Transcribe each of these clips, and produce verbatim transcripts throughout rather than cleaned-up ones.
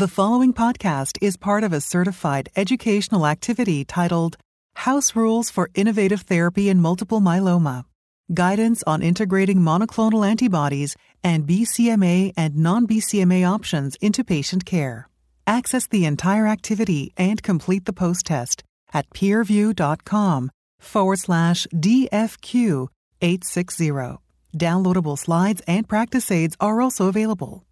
The following podcast is part of a certified educational activity titled House Rules for Innovative Therapy in Multiple Myeloma, Guidance on Integrating Monoclonal Antibodies and B C M A and Non-B C M A Options into Patient Care. Access the entire activity and complete the post-test at peerview.com forward slash D F Q eight sixty. Downloadable slides and practice aids are also available.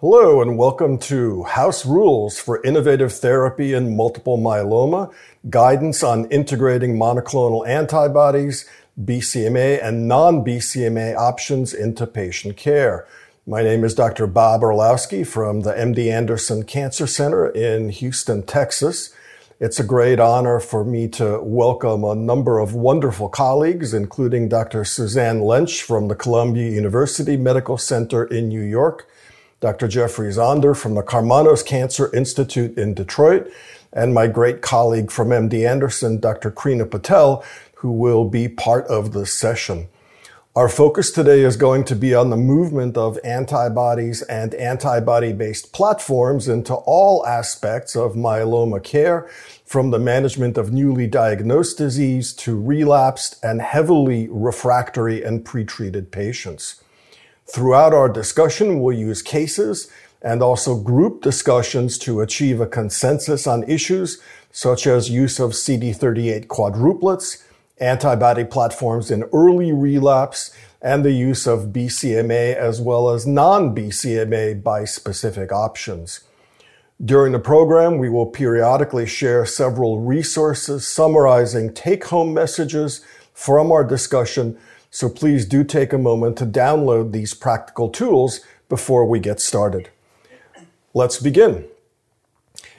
Hello and welcome to House Rules for Innovative Therapy in Multiple Myeloma, Guidance on Integrating Monoclonal Antibodies, B C M A and Non-B C M A Options into Patient Care. My name is Doctor Bob Orlowski from the M D Anderson Cancer Center in Houston, Texas. It's a great honor for me to welcome a number of wonderful colleagues, including Doctor Suzanne Lynch from the Columbia University Medical Center in New York, Doctor Jeffrey Zonder from the Karmanos Cancer Institute in Detroit, and my great colleague from M D Anderson, Doctor Krina Patel, who will be part of this session. Our focus today is going to be on the movement of antibodies and antibody-based platforms into all aspects of myeloma care, from the management of newly diagnosed disease to relapsed and heavily refractory and pretreated patients. Throughout our discussion, we'll use cases and also group discussions to achieve a consensus on issues such as use of C D thirty-eight quadruplets, antibody platforms in early relapse, and the use of B C M A as well as non-B C M A bispecific options. During the program, we will periodically share several resources summarizing take-home messages from our discussion, so please do take a moment to download these practical tools before we get started. Let's begin.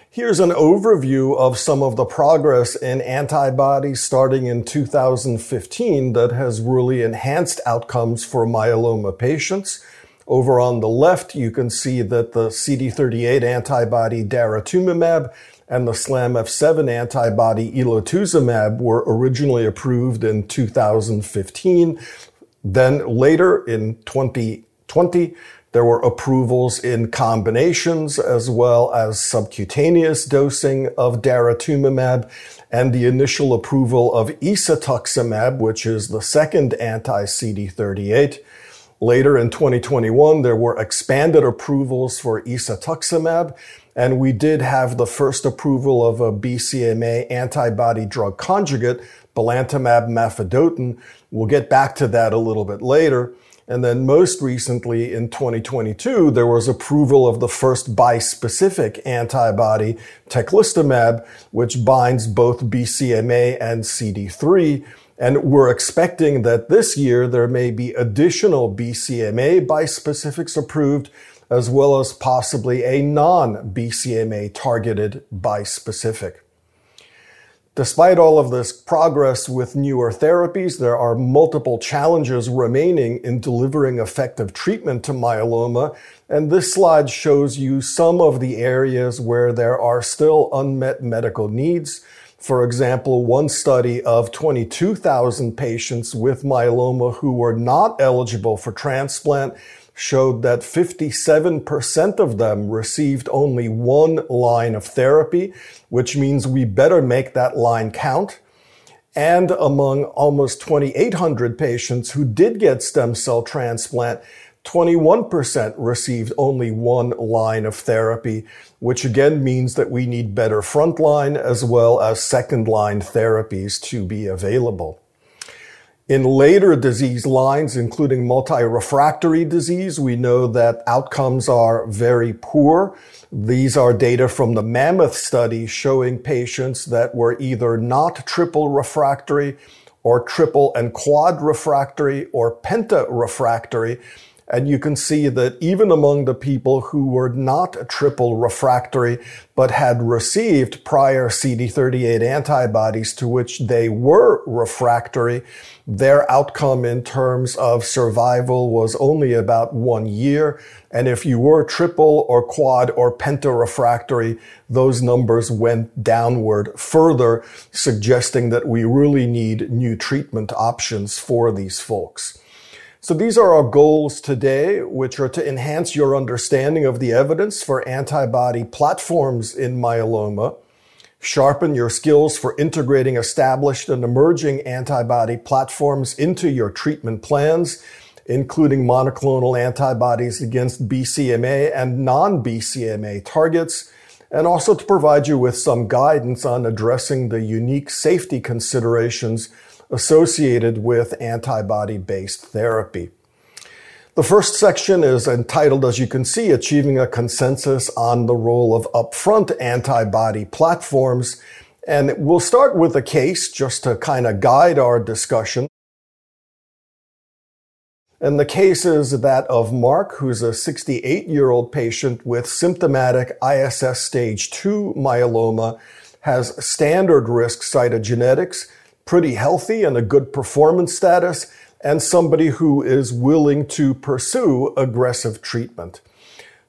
Here's an overview of some of the progress in antibodies starting in two thousand fifteen that has really enhanced outcomes for myeloma patients. Over on the left, you can see that the C D thirty-eight antibody daratumumab and the SLAMF seven antibody elotuzumab were originally approved in two thousand fifteen. Then later in twenty twenty, there were approvals in combinations as well as subcutaneous dosing of daratumumab and the initial approval of isatuximab, which is the second anti-C D thirty-eight. Later in twenty twenty-one, there were expanded approvals for isatuximab, and we did have the first approval of a B C M A antibody drug conjugate, Belantamab mafodotin. We'll get back to that a little bit later. And then most recently in twenty twenty-two, there was approval of the first bispecific antibody, teclistamab, which binds both B C M A and C D three. And we're expecting that this year there may be additional B C M A bispecifics approved, as well as possibly a non-B C M A targeted bispecific. Despite all of this progress with newer therapies, there are multiple challenges remaining in delivering effective treatment to myeloma, and this slide shows you some of the areas where there are still unmet medical needs. For example, one study of twenty-two thousand patients with myeloma who were not eligible for transplant showed that fifty-seven percent of them received only one line of therapy, which means we better make that line count. And among almost twenty-eight hundred patients who did get stem cell transplant, twenty-one percent received only one line of therapy, which again means that we need better frontline as well as second-line therapies to be available. In later disease lines, including multi-refractory disease, we know that outcomes are very poor. These are data from the Mammoth study showing patients that were either not triple refractory or triple and quad refractory or penta refractory. And you can see that even among the people who were not triple refractory, but had received prior C D thirty-eight antibodies to which they were refractory, their outcome in terms of survival was only about one year. And if you were triple or quad or penta refractory, those numbers went downward further, suggesting that we really need new treatment options for these folks. So these are our goals today, which are to enhance your understanding of the evidence for antibody platforms in myeloma, sharpen your skills for integrating established and emerging antibody platforms into your treatment plans, including monoclonal antibodies against B C M A and non-B C M A targets, and also to provide you with some guidance on addressing the unique safety considerations associated with antibody-based therapy. The first section is entitled, as you can see, Achieving a Consensus on the Role of Upfront Antibody Platforms. And we'll start with a case just to kind of guide our discussion. And the case is that of Mark, who's a sixty-eight-year-old patient with symptomatic I S S stage two myeloma, has standard risk cytogenetics, pretty healthy and a good performance status, and somebody who is willing to pursue aggressive treatment.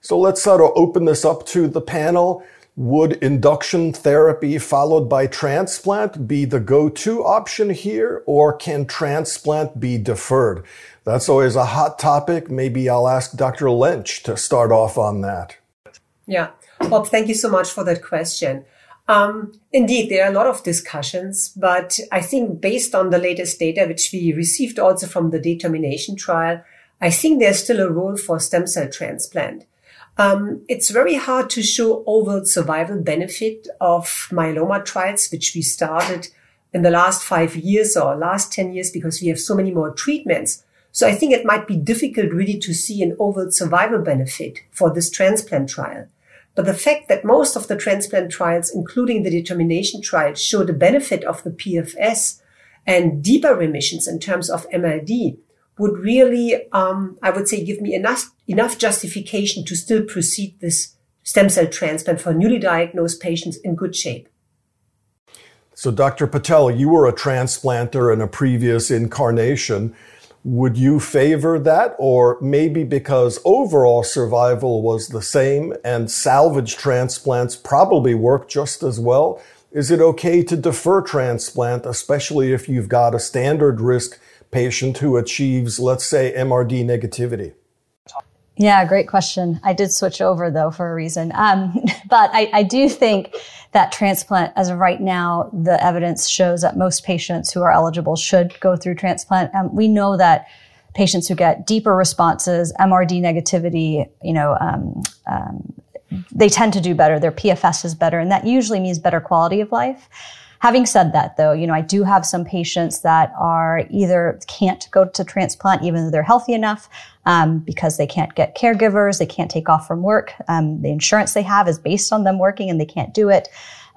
So let's sort of open this up to the panel. Would induction therapy followed by transplant be the go-to option here, or can transplant be deferred? That's always a hot topic. Maybe I'll ask Doctor Lynch to start off on that. Yeah, Bob, thank you so much for that question. Um, indeed, there are a lot of discussions, but I think based on the latest data, which we received also from the determination trial, I think there's still a role for stem cell transplant. Um, it's very hard to show overall survival benefit of myeloma trials, which we started in the last five years or last ten years because we have so many more treatments. So I think it might be difficult really to see an overall survival benefit for this transplant trial. But the fact that most of the transplant trials, including the determination trial, show the benefit of the P F S and deeper remissions in terms of M R D would really, um, I would say, give me enough, enough justification to still proceed this stem cell transplant for newly diagnosed patients in good shape. So, Doctor Patel, you were a transplanter in a previous incarnation. Would you favor that, or maybe because overall survival was the same and salvage transplants probably work just as well, is it okay to defer transplant, especially if you've got a standard risk patient who achieves, let's say, M R D negativity? Yeah, great question. I did switch over, though, for a reason. Um, but I, I do think that transplant, as of right now, the evidence shows that most patients who are eligible should go through transplant. Um, we know that patients who get deeper responses, M R D negativity, you know, um, um, they tend to do better. Their P F S is better, and that usually means better quality of life. Having said that, though, you know, I do have some patients that are either can't go to transplant even though they're healthy enough um, because they can't get caregivers, they can't take off from work. Um, the insurance they have is based on them working and they can't do it.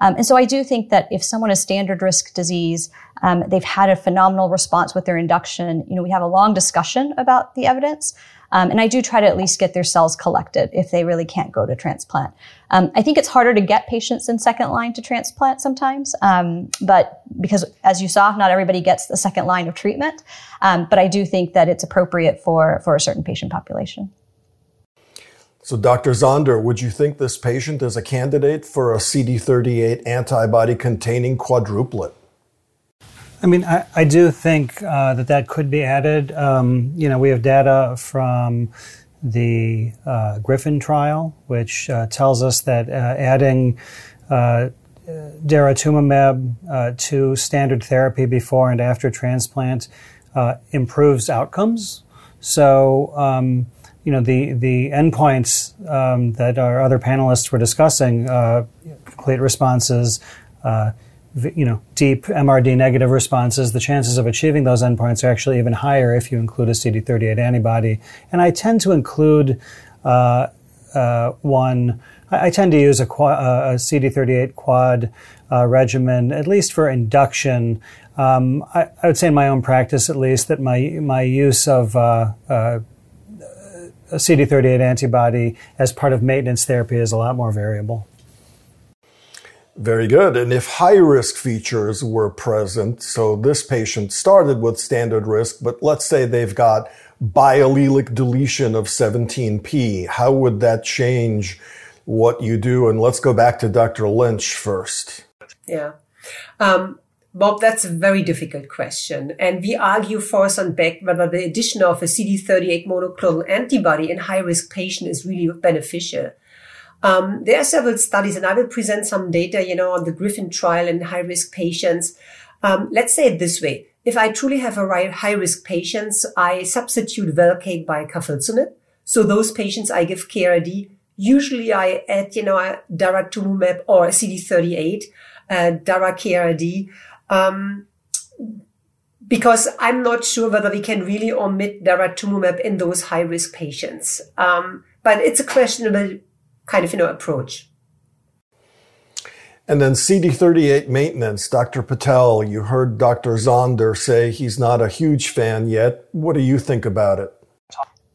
Um, and so I do think that if someone has standard risk disease, um, they've had a phenomenal response with their induction. You know, we have a long discussion about the evidence. Um, and I do try to at least get their cells collected if they really can't go to transplant. Um, I think it's harder to get patients in second line to transplant sometimes, um, but because, as you saw, not everybody gets the second line of treatment. Um, but I do think that it's appropriate for, for a certain patient population. So, Doctor Zonder, would you think this patient is a candidate for a C D thirty-eight antibody-containing quadruplet? I mean, I, I do think uh, that that could be added. Um, you know, we have data from the uh, GRIFFIN trial, which uh, tells us that uh, adding uh, daratumumab uh, to standard therapy before and after transplant uh, improves outcomes. So, um, you know, the, the endpoints um, that our other panelists were discussing, uh, complete responses, uh, you know, deep M R D negative responses, the chances of achieving those endpoints are actually even higher if you include a C D thirty-eight antibody. And I tend to include uh, uh, one, I, I tend to use a, quad, uh, a C D thirty-eight quad uh, regimen, at least for induction. Um, I, I would say in my own practice, at least, that my, my use of uh, uh, a C D thirty-eight antibody as part of maintenance therapy is a lot more variable. Very good. And if high-risk features were present, so this patient started with standard risk, but let's say they've got biallelic deletion of seventeen p, how would that change what you do? And let's go back to Doctor Lynch first. Yeah. Um, Bob, that's a very difficult question. And we argue forth and back whether the addition of a C D thirty-eight monoclonal antibody in high-risk patients is really beneficial. Um, there are several studies, and I will present some data, you know, on the GRIFFIN trial in high-risk patients. Um, let's say it this way. If I truly have a high-risk patients, I substitute Velcade by carfilzomib. So those patients, I give K R D. Usually I add, you know, daratumumab or C D thirty-eight, uh, dara-K R D. Um, because I'm not sure whether we can really omit daratumumab in those high-risk patients. Um, but it's a questionable kind of, you know, approach. And then C D thirty-eight maintenance, Doctor Patel, you heard Doctor Zonder say he's not a huge fan yet. What do you think about it?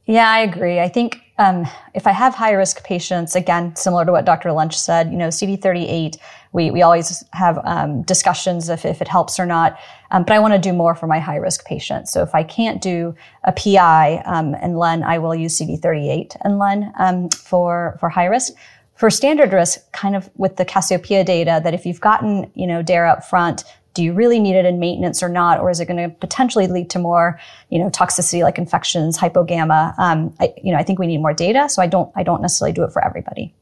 Yeah, I agree. I think um, if I have high-risk patients, again, similar to what Doctor Lynch said, you know, C D thirty-eight, we we always have um, discussions if, if it helps or not, um, but I want to do more for my high-risk patients. So if I can't do a P I um, and Len, I will use C D thirty-eight and Len um, for, for high-risk. For standard risk, kind of with the Cassiopeia data, that if you've gotten, you know, DARE up front, do you really need it in maintenance or not? Or is it going to potentially lead to more, you know, toxicity like infections, hypogamma? Um, I, you know, I think we need more data. So I don't, I don't necessarily do it for everybody.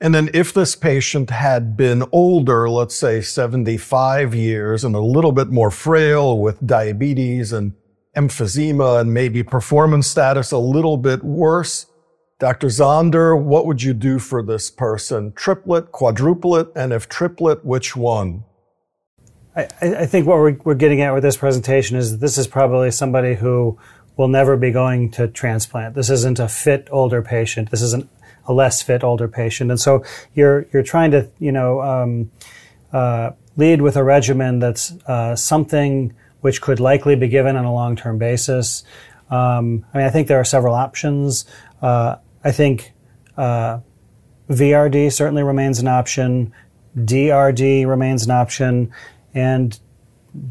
And then if this patient had been older, let's say seventy-five years and a little bit more frail with diabetes and emphysema and maybe performance status a little bit worse, Doctor Zonder, what would you do for this person? Triplet, quadruplet, and if triplet, which one? I, I think what we're, we're getting at with this presentation is this is probably somebody who will never be going to transplant. This isn't a fit older patient. This isn't a less fit older patient. And so you're you're trying to, you know, um, uh, lead with a regimen that's uh, something which could likely be given on a long-term basis. Um, I mean, I think there are several options. Uh, I think uh, V R D certainly remains an option, D R D remains an option, and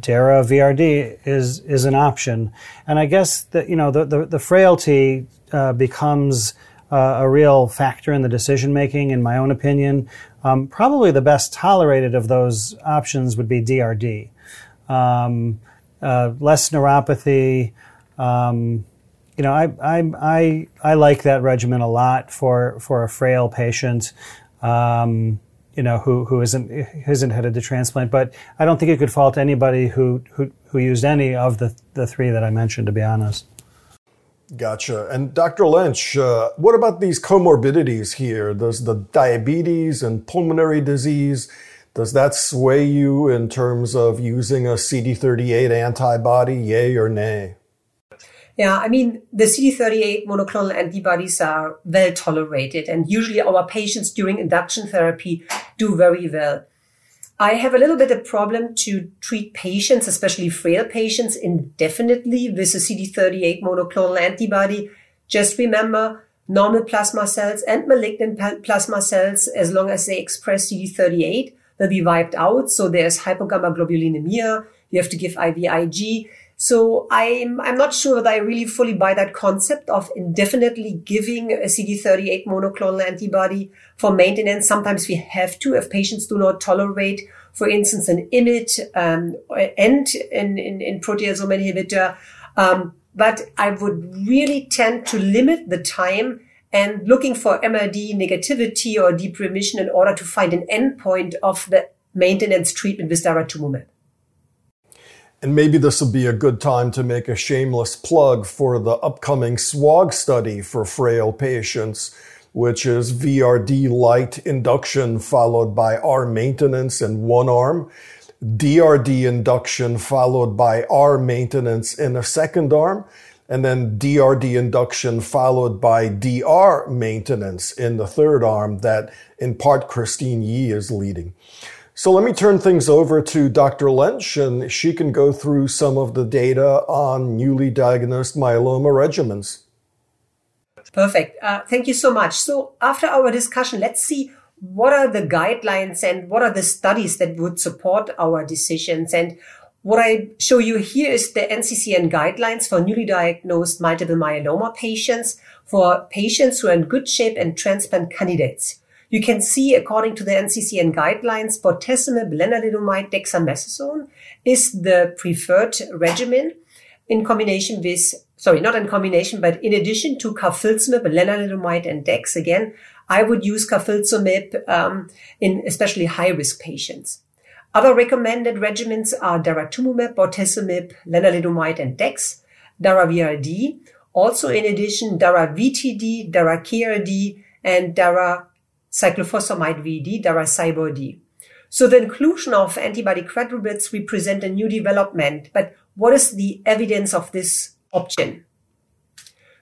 DARA V R D is is an option. And I guess that, you know, the the, the frailty uh, becomes uh, a real factor in the decision making. In my own opinion, um, probably the best tolerated of those options would be D R D, um, uh, less neuropathy. Um, You know, I, I, I, I like that regimen a lot for, for a frail patient, um, you know, who, who isn't, isn't headed to transplant, but I don't think you could fault anybody who, who, who used any of the, the three that I mentioned, to be honest. Gotcha. And Doctor Lynch, uh, what about these comorbidities here? Does the diabetes and pulmonary disease, does that sway you in terms of using a C D thirty-eight antibody, yay or nay? Yeah, I mean, the C D thirty-eight monoclonal antibodies are well tolerated, and usually our patients during induction therapy do very well. I have a little bit of problem to treat patients, especially frail patients, indefinitely with a C D thirty-eight monoclonal antibody. Just remember, normal plasma cells and malignant plasma cells, as long as they express C D thirty-eight, will be wiped out. So there's hypogammaglobulinemia, you have to give I V I G. So I'm I'm not sure that I really fully buy that concept of indefinitely giving a C D thirty-eight monoclonal antibody for maintenance. Sometimes we have to, if patients do not tolerate, for instance, an I M I D um, and in, in, in proteasome inhibitor. Um, but I would really tend to limit the time and looking for M R D negativity or deep remission in order to find an endpoint of the maintenance treatment with daratumumab. And maybe this will be a good time to make a shameless plug for the upcoming SWOG study for frail patients, which is V R D light induction followed by R maintenance in one arm, D R D induction followed by R maintenance in a second arm, and then D R D induction followed by D R maintenance in the third arm that in part Christine Yee is leading. So let me turn things over to Doctor Lynch, and she can go through some of the data on newly diagnosed myeloma regimens. Perfect. Uh, thank you so much. So after our discussion, let's see what are the guidelines and what are the studies that would support our decisions. And what I show you here is the N C C N guidelines for newly diagnosed multiple myeloma patients, for patients who are in good shape and transplant candidates. You can see, according to the N C C N guidelines, bortezomib, lenalidomide, dexamethasone is the preferred regimen in combination with, sorry, not in combination, but in addition to carfilzomib, lenalidomide, and dex. Again, I would use carfilzomib um, in especially high-risk patients. Other recommended regimens are daratumumab, bortezomib, lenalidomide, and dex, dara-V R D. Also, in addition, dara-V T D, dara-K R D, and dara-cyclophosphamide V D, dara-Cybo-D. So the inclusion of antibody quadruplets represent a new development, but what is the evidence of this option?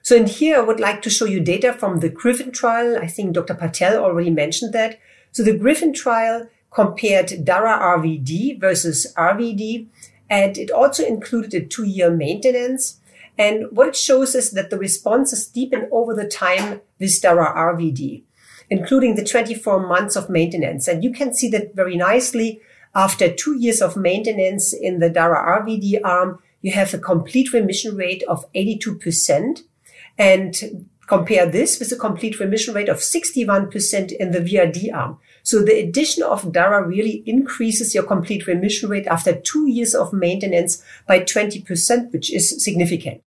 So in here, I would like to show you data from the GRIFFIN trial. I think Doctor Patel already mentioned that. So the GRIFFIN trial compared dara-R V D versus R V D, and it also included a two-year maintenance. And what it shows is that the responses deepen over the time with dara-R V D, including the twenty-four months of maintenance. And you can see that very nicely. After two years of maintenance in the dara-R V D arm, you have a complete remission rate of eighty-two percent. And compare this with a complete remission rate of sixty-one percent in the V R D arm. So the addition of dara really increases your complete remission rate after two years of maintenance by twenty percent, which is significant.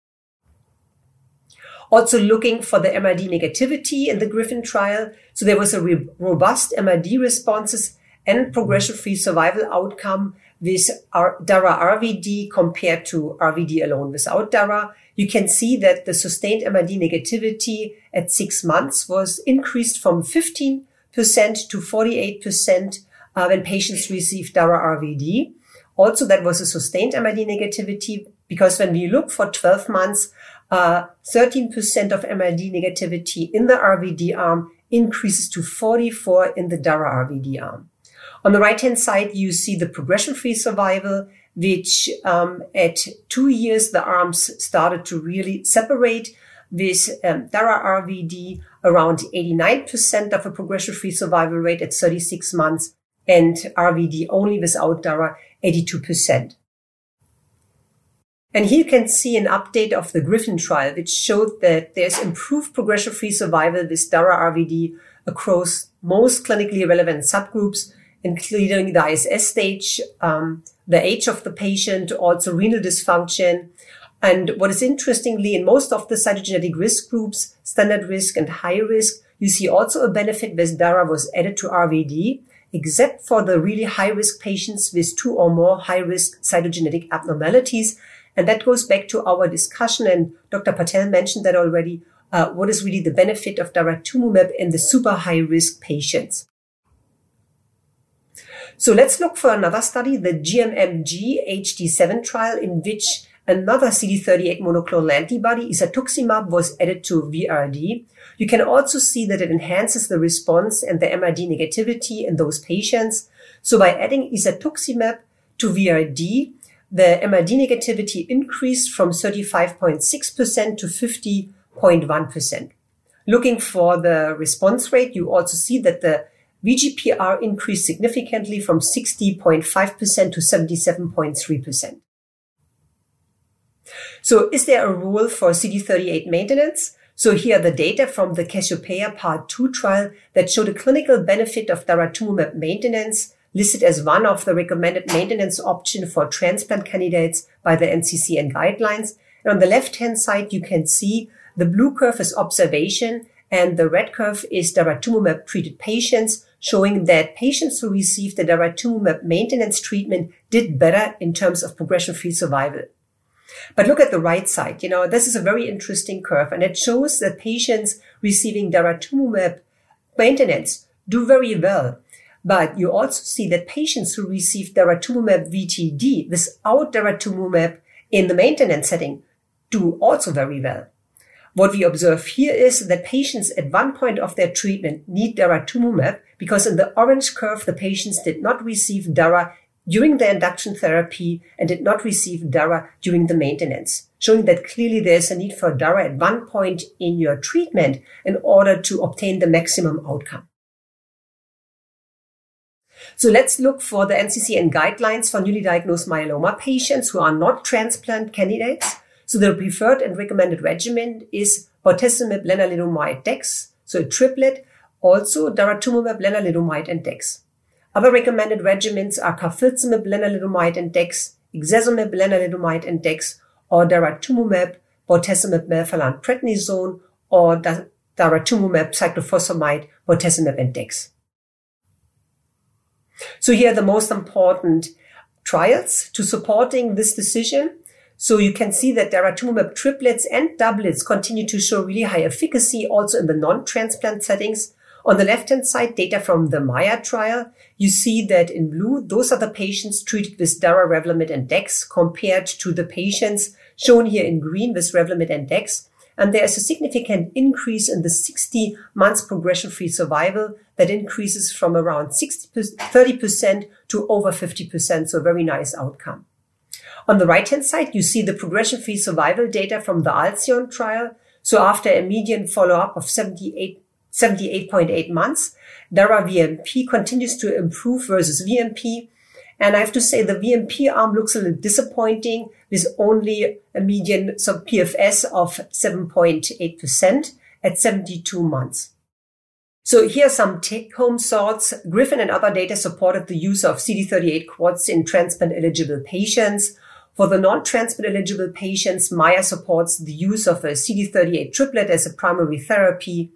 Also looking for the M R D negativity in the GRIFFIN trial. So there was a re- robust M R D responses and progression-free survival outcome with R- dara-R V D compared to R V D alone without dara. You can see that the sustained M R D negativity at six months was increased from fifteen percent to forty-eight percent uh, when patients received dara-R V D. Also, that was a sustained M R D negativity because when we look for twelve months, uh, thirteen percent of M R D negativity in the R V D arm increases to forty-four percent in the dara-R V D arm. On the right-hand side, you see the progression-free survival, which um, at two years, the arms started to really separate with um, dara-R V D around eighty-nine percent of a progression-free survival rate at thirty-six months and R V D only without dara, eighty-two percent. And here you can see an update of the GRIFFIN trial, which showed that there's improved progression-free survival with dara-R V D across most clinically relevant subgroups, including the I S S stage, um, the age of the patient, also renal dysfunction. And what is interestingly, in most of the cytogenetic risk groups, standard risk and high risk, you see also a benefit with dara was added to R V D, except for the really high-risk patients with two or more high-risk cytogenetic abnormalities. And that goes back to our discussion, and Doctor Patel mentioned that already, uh, what is really the benefit of daratumumab in the super high-risk patients. So let's look for another study, the G M M G H D seven trial, in which another C D thirty-eight monoclonal antibody, isatuximab, was added to V R D. You can also see that it enhances the response and the M R D negativity in those patients. So by adding isatuximab to V R D, the M R D negativity increased from thirty-five point six percent to fifty point one percent. Looking for the response rate, you also see that the V G P R increased significantly from sixty point five percent to seventy-seven point three percent. So is there a role for C D thirty-eight maintenance? So here are the data from the Cassiopeia Part two trial that showed a clinical benefit of daratumumab maintenance, listed as one of the recommended maintenance options for transplant candidates by the N C C N guidelines. And on the left-hand side, you can see the blue curve is observation, and the red curve is daratumumab-treated patients, showing that patients who received the daratumumab maintenance treatment did better in terms of progression-free survival. But look at the right side. You know, this is a very interesting curve, and it shows that patients receiving daratumumab maintenance do very well. But you also see that patients who received daratumumab V T D without daratumumab in the maintenance setting do also very well. What we observe here is that patients at one point of their treatment need daratumumab because in the orange curve, the patients did not receive dara during the induction therapy and did not receive dara during the maintenance, showing that clearly there's a need for dara at one point in your treatment in order to obtain the maximum outcome. So let's look for the N C C N guidelines for newly diagnosed myeloma patients who are not transplant candidates. So the preferred and recommended regimen is bortezomib, lenalidomide, dex, so a triplet, Also, daratumumab, lenalidomide, and dex. Other recommended regimens are carfilzomib, lenalidomide, and dex, ixazomib, lenalidomide, and dex, or daratumumab, bortezomib, melphalan, prednisone, or daratumumab, cyclophosphamide, bortezomib, and dex. So here are the most important trials to supporting this decision. So you can see that daratumumab triplets and doublets continue to show really high efficacy also in the non-transplant settings. On the left-hand side, data from the MAIA trial. You see that in blue, those are the patients treated with dara, Revlimid, and dex compared to the patients shown here in green with Revlimid and dex. And there is a significant increase in the sixty months progression-free survival that increases from around thirty percent to over fifty percent, so a very nice outcome. On the right-hand side, you see the progression-free survival data from the ALCYONE trial. So after a median follow-up of seventy-eight, seventy-eight point eight months, Dara-V M P continues to improve versus V M P. And I have to say the V M P arm looks a little disappointing with only a median so P F S of seven point eight percent at seventy-two months. So here are some take-home thoughts. GRIFFIN and other data supported the use of C D thirty-eight quads in transplant-eligible patients. For the non-transplant-eligible patients, MAIA supports the use of a C D thirty-eight triplet as a primary therapy.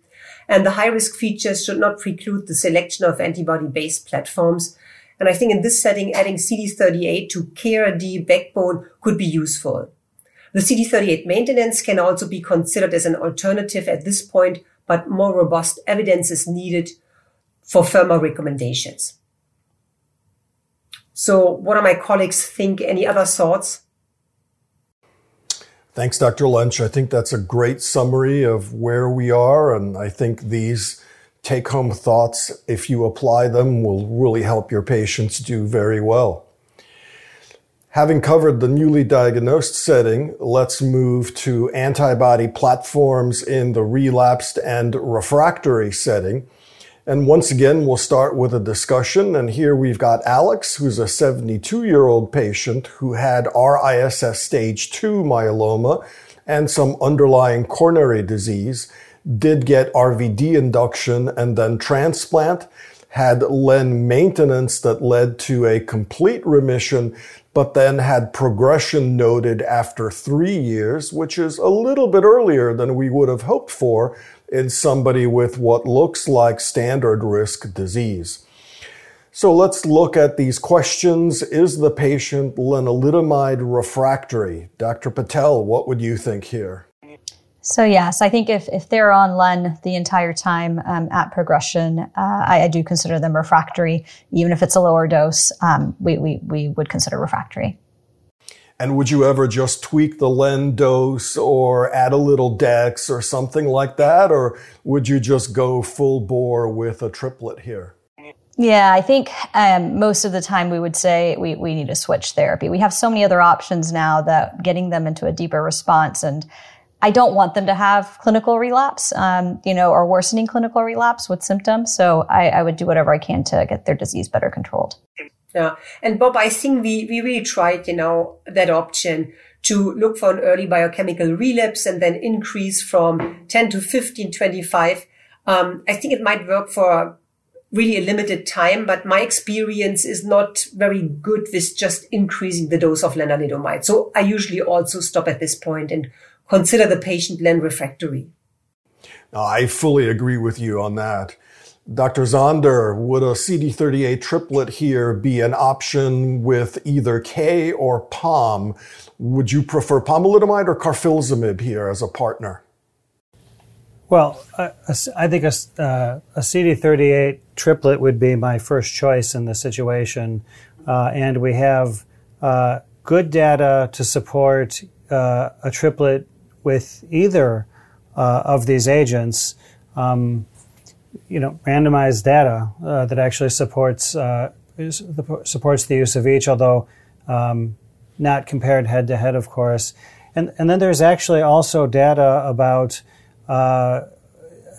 And the high-risk features should not preclude the selection of antibody-based platforms. And I think in this setting, adding C D thirty-eight to K R D backbone could be useful. The C D thirty-eight maintenance can also be considered as an alternative at this point, but more robust evidence is needed for firmer recommendations. So what do my colleagues think? Any other thoughts? Thanks, Doctor Lynch. I think that's a great summary of where we are. And I think these take-home thoughts, if you apply them, will really help your patients do very well. Having covered the newly diagnosed setting, let's move to antibody platforms in the relapsed and refractory setting. And once again, we'll start with a discussion. And here we've got Alex, who's a seventy-two-year-old patient who had R I S S stage two myeloma and some underlying coronary disease, did get R V D induction and then transplant, had Len maintenance that led to a complete remission, but then had progression noted after three years, which is a little bit earlier than we would have hoped for in somebody with what looks like standard risk disease. So let's look at these questions. Is the patient lenalidomide refractory? Doctor Patel, what would you think here? So yes, I think if, if they're on Len the entire time um, at progression, uh, I, I do consider them refractory. Even if it's a lower dose, um, we, we, we would consider refractory. And would you ever just tweak the Len dose or add a little dex or something like that? Or would you just go full bore with a triplet here? Yeah, I think um, most of the time we would say we, we need to switch therapy. We have so many other options now that getting them into a deeper response, and I don't want them to have clinical relapse, um, you know, or worsening clinical relapse with symptoms. So I, I would do whatever I can to get their disease better controlled. Yeah. And Bob, I think we, we really tried, you know, that option to look for an early biochemical relapse and then increase from ten to fifteen, twenty-five. Um, I think it might work for really a limited time, but my experience is not very good with just increasing the dose of lenalidomide. So I usually also stop at this point and consider the patient len refractory. Now, I fully agree with you on that. Doctor Zonder, would a C D thirty-eight triplet here be an option with either K or P O M? Would you prefer pomalidomide or carfilzomib here as a partner? Well, uh, I think a, uh, a C D thirty-eight triplet would be my first choice in the situation. Uh, and we have uh, good data to support uh, a triplet with either uh, of these agents, um, you know, randomized data uh, that actually supports uh, supports the use of each, although um, not compared head to head, of course. And and then there's actually also data about uh,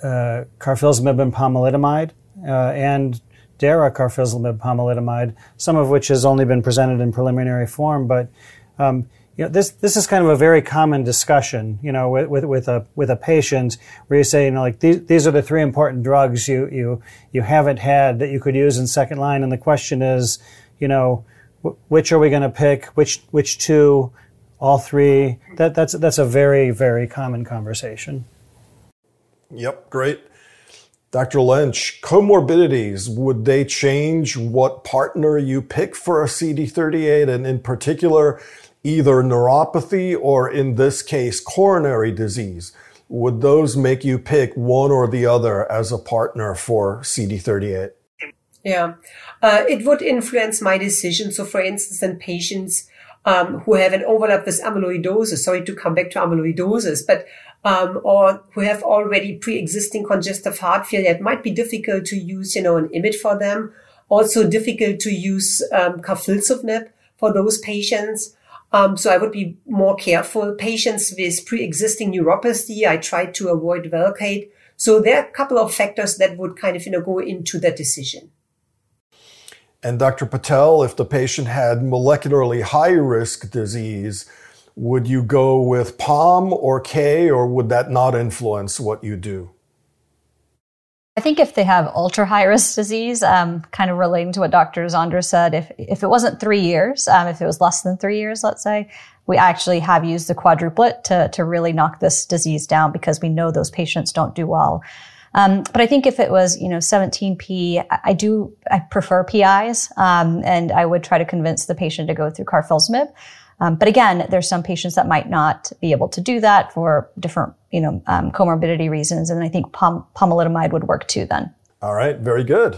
uh, carfilzomib and pomalidomide uh, and dara carfilzomib pomalidomide, some of which has only been presented in preliminary form, but. Um, you know, this this is kind of a very common discussion, you know, with with, with a with a patient where you say, you know, like these these are the three important drugs you you you haven't had that you could use in second line, and the question is, you know, w- which are we going to pick? Which which two? All three? That that's that's a very very common conversation. Yep, great. Doctor Lynch, comorbidities, would they change what partner you pick for a C D thirty-eight, and in particular, either neuropathy or, in this case, coronary disease? Would those make you pick one or the other as a partner for C D thirty-eight? Yeah, uh, it would influence my decision. So, for instance, in patients um, who have an overlap with amyloidosis, sorry to come back to amyloidosis, but Um, or who have already pre-existing congestive heart failure, it might be difficult to use, you know, an I M I D for them. Also difficult to use um, carfilzomib for those patients. Um, so I would be more careful. Patients with pre-existing neuropathy, I try to avoid Velcade. So there are a couple of factors that would kind of, you know, go into that decision. And Doctor Patel, if the patient had molecularly high-risk disease, would you go with POM or K, or would that not influence what you do? I think if they have ultra-high-risk disease, um, kind of relating to what Doctor Zonder said, if if it wasn't three years, um, if it was less than three years, let's say, we actually have used the quadruplet to, to really knock this disease down because we know those patients don't do well. Um, but I think if it was, you know, seventeen P, I, I do, I prefer P Is, um, and I would try to convince the patient to go through carfilzomib. Um, but again, there's some patients that might not be able to do that for different, you know, um, comorbidity reasons. And I think pom- pomalidomide would work too then. All right. Very good.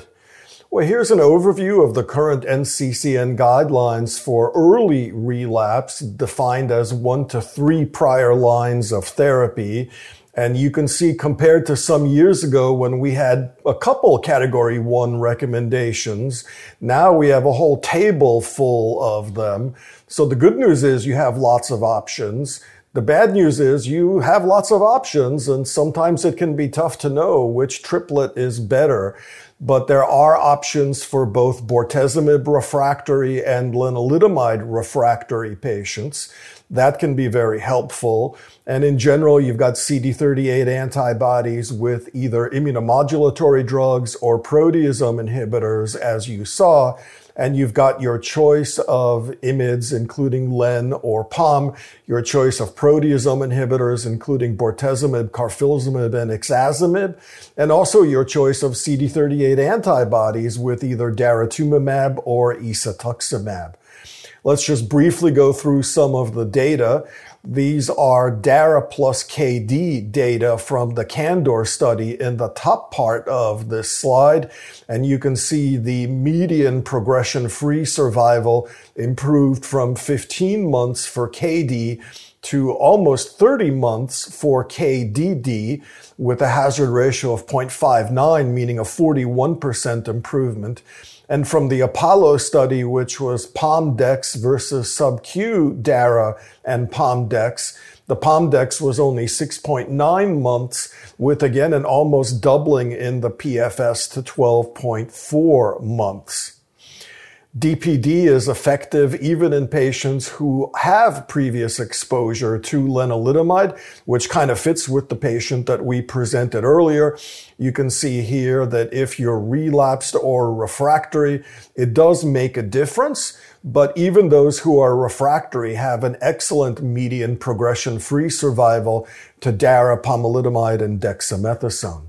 Well, here's an overview of the current N C C N guidelines for early relapse, defined as one to three prior lines of therapy. And you can see, compared to some years ago when we had a couple category one recommendations, now we have a whole table full of them. So the good news is you have lots of options. The bad news is you have lots of options, and sometimes it can be tough to know which triplet is better. But there are options for both bortezomib refractory and lenalidomide refractory patients. That can be very helpful. And in general, you've got C D thirty-eight antibodies with either immunomodulatory drugs or proteasome inhibitors, as you saw. And you've got your choice of I M I Ds, including Len or Pom, your choice of proteasome inhibitors, including bortezomib, carfilzomib, and ixazomib, and also your choice of C D thirty-eight antibodies with either daratumumab or isatuximab. Let's just briefly go through some of the data. These are DARA plus K D data from the CANDOR study in the top part of this slide. And you can see the median progression-free survival improved from fifteen months for K D to almost thirty months for K D D, with a hazard ratio of zero point five nine, meaning a forty-one percent improvement. And from the Apollo study, which was POMDEX versus sub-Q DARA and POMDEX, the POMDEX was only six point nine months, with again an almost doubling in the P F S to twelve point four months. D P D is effective even in patients who have previous exposure to lenalidomide, which kind of fits with the patient that we presented earlier. You can see here that if you're relapsed or refractory, it does make a difference. But even those who are refractory have an excellent median progression-free survival to DARA, pomalidomide, and dexamethasone.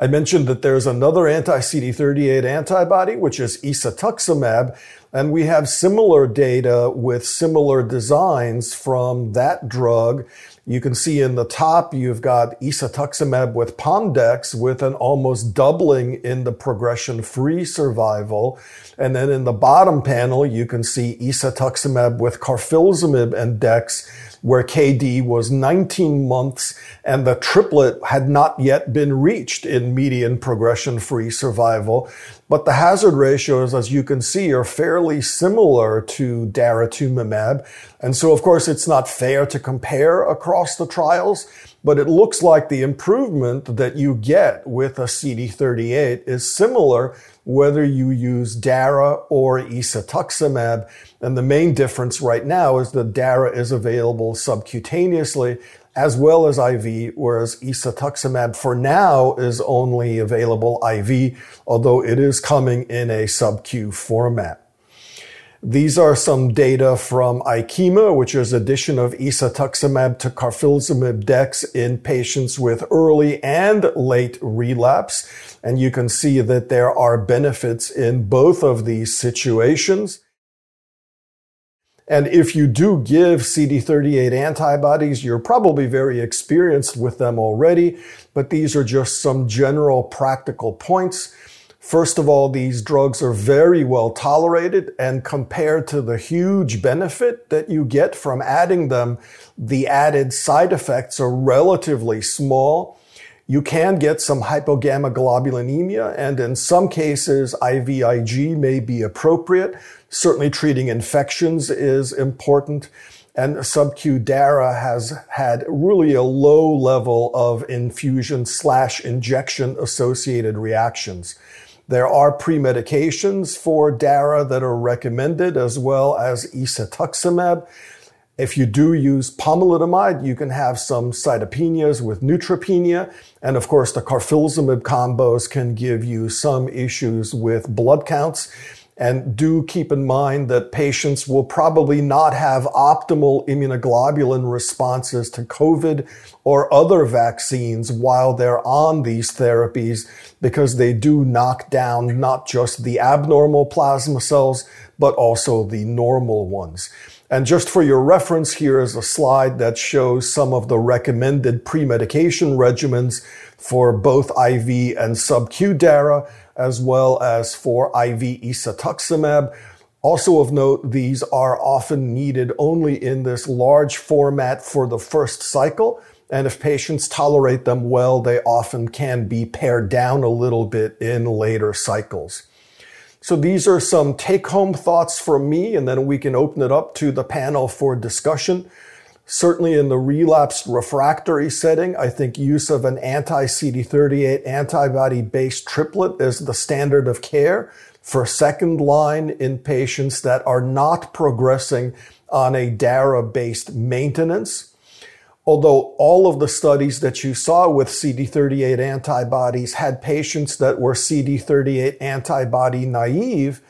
I mentioned that there's another anti-C D thirty-eight antibody, which is isatuximab, and we have similar data with similar designs from that drug. You can see in the top, you've got isatuximab with POMDEX with an almost doubling in the progression-free survival. And then in the bottom panel, you can see isatuximab with carfilzomib and DEX, where K D was nineteen months and the triplet had not yet been reached in median progression-free survival. But the hazard ratios, as you can see, are fairly similar to daratumumab, And so, of course, it's not fair to compare across the trials, but it looks like the improvement that you get with a C D thirty-eight is similar whether you use Dara or isatuximab. And the main difference right now is that Dara is available subcutaneously as well as I V, whereas isatuximab for now is only available I V, although it is coming in a sub-Q format. These are some data from IKEMA, which is addition of isatuximab to carfilzomib dex in patients with early and late relapse. And you can see that there are benefits in both of these situations. And if you do give C D thirty-eight antibodies, you're probably very experienced with them already, but these are just some general practical points. First of all, these drugs are very well tolerated, and compared to the huge benefit that you get from adding them, the added side effects are relatively small. You can get some hypogammaglobulinemia, and in some cases, I V I G may be appropriate. Certainly treating infections is important, and sub-Q Dara has had really a low level of infusion slash injection associated reactions. There are pre-medications for Dara that are recommended, as well as isatuximab. If you do use pomalidomide, you can have some cytopenias with neutropenia. And of course, the carfilzomib combos can give you some issues with blood counts. And do keep in mind that patients will probably not have optimal immunoglobulin responses to COVID or other vaccines while they're on these therapies, because they do knock down not just the abnormal plasma cells, but also the normal ones. And just for your reference, here is a slide that shows some of the recommended pre-medication regimens for both I V and sub-Q Dara, as well as for I V isatuximab. Also of note, these are often needed only in this large format for the first cycle, and if patients tolerate them well, they often can be pared down a little bit in later cycles. So these are some take-home thoughts from me, and then we can open it up to the panel for discussion. Certainly in the relapsed refractory setting, I think use of an anti-C D thirty-eight antibody-based triplet is the standard of care for second line in patients that are not progressing on a Dara-based maintenance. Although all of the studies that you saw with C D thirty-eight antibodies had patients that were C D thirty-eight antibody naive,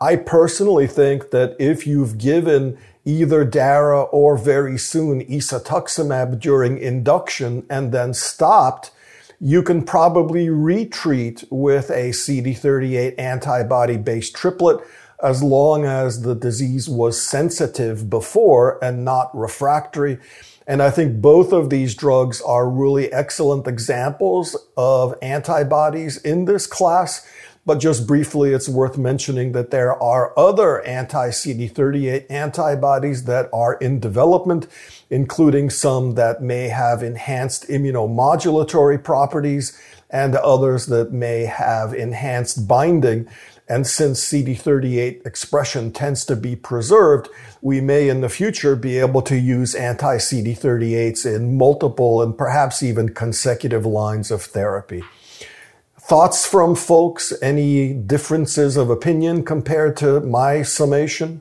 I personally think that if you've given either Dara or very soon isatuximab during induction and then stopped, you can probably retreat with a C D thirty-eight antibody-based triplet, as long as the disease was sensitive before and not refractory. And I think both of these drugs are really excellent examples of antibodies in this class. But just briefly, it's worth mentioning that there are other anti-C D thirty-eight antibodies that are in development, including some that may have enhanced immunomodulatory properties and others that may have enhanced binding. And since C D thirty-eight expression tends to be preserved, we may in the future be able to use anti-C D thirty-eights in multiple and perhaps even consecutive lines of therapy. Thoughts from folks? Any differences of opinion compared to my summation?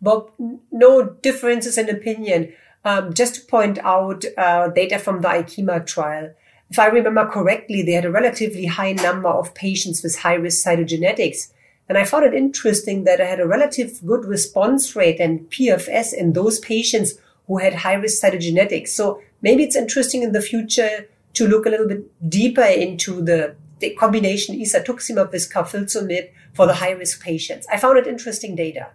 Bob, no differences in opinion. Um, just to point out uh, data from the IKEMA trial. If I remember correctly, they had a relatively high number of patients with high-risk cytogenetics. And I found it interesting that I had a relative good response rate and P F S in those patients who had high-risk cytogenetics. So maybe it's interesting in the future to look a little bit deeper into the, the combination isatuximab with carfilzomib for the high-risk patients. I found it interesting data.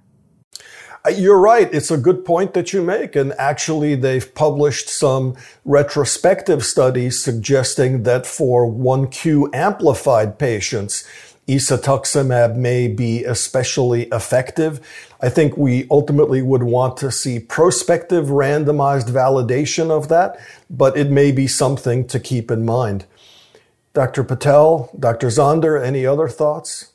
You're right. It's a good point that you make. And actually, they've published some retrospective studies suggesting that for one Q amplified patients, isatuximab may be especially effective. I think we ultimately would want to see prospective randomized validation of that, but it may be something to keep in mind. Doctor Patel, Doctor Zonder, any other thoughts?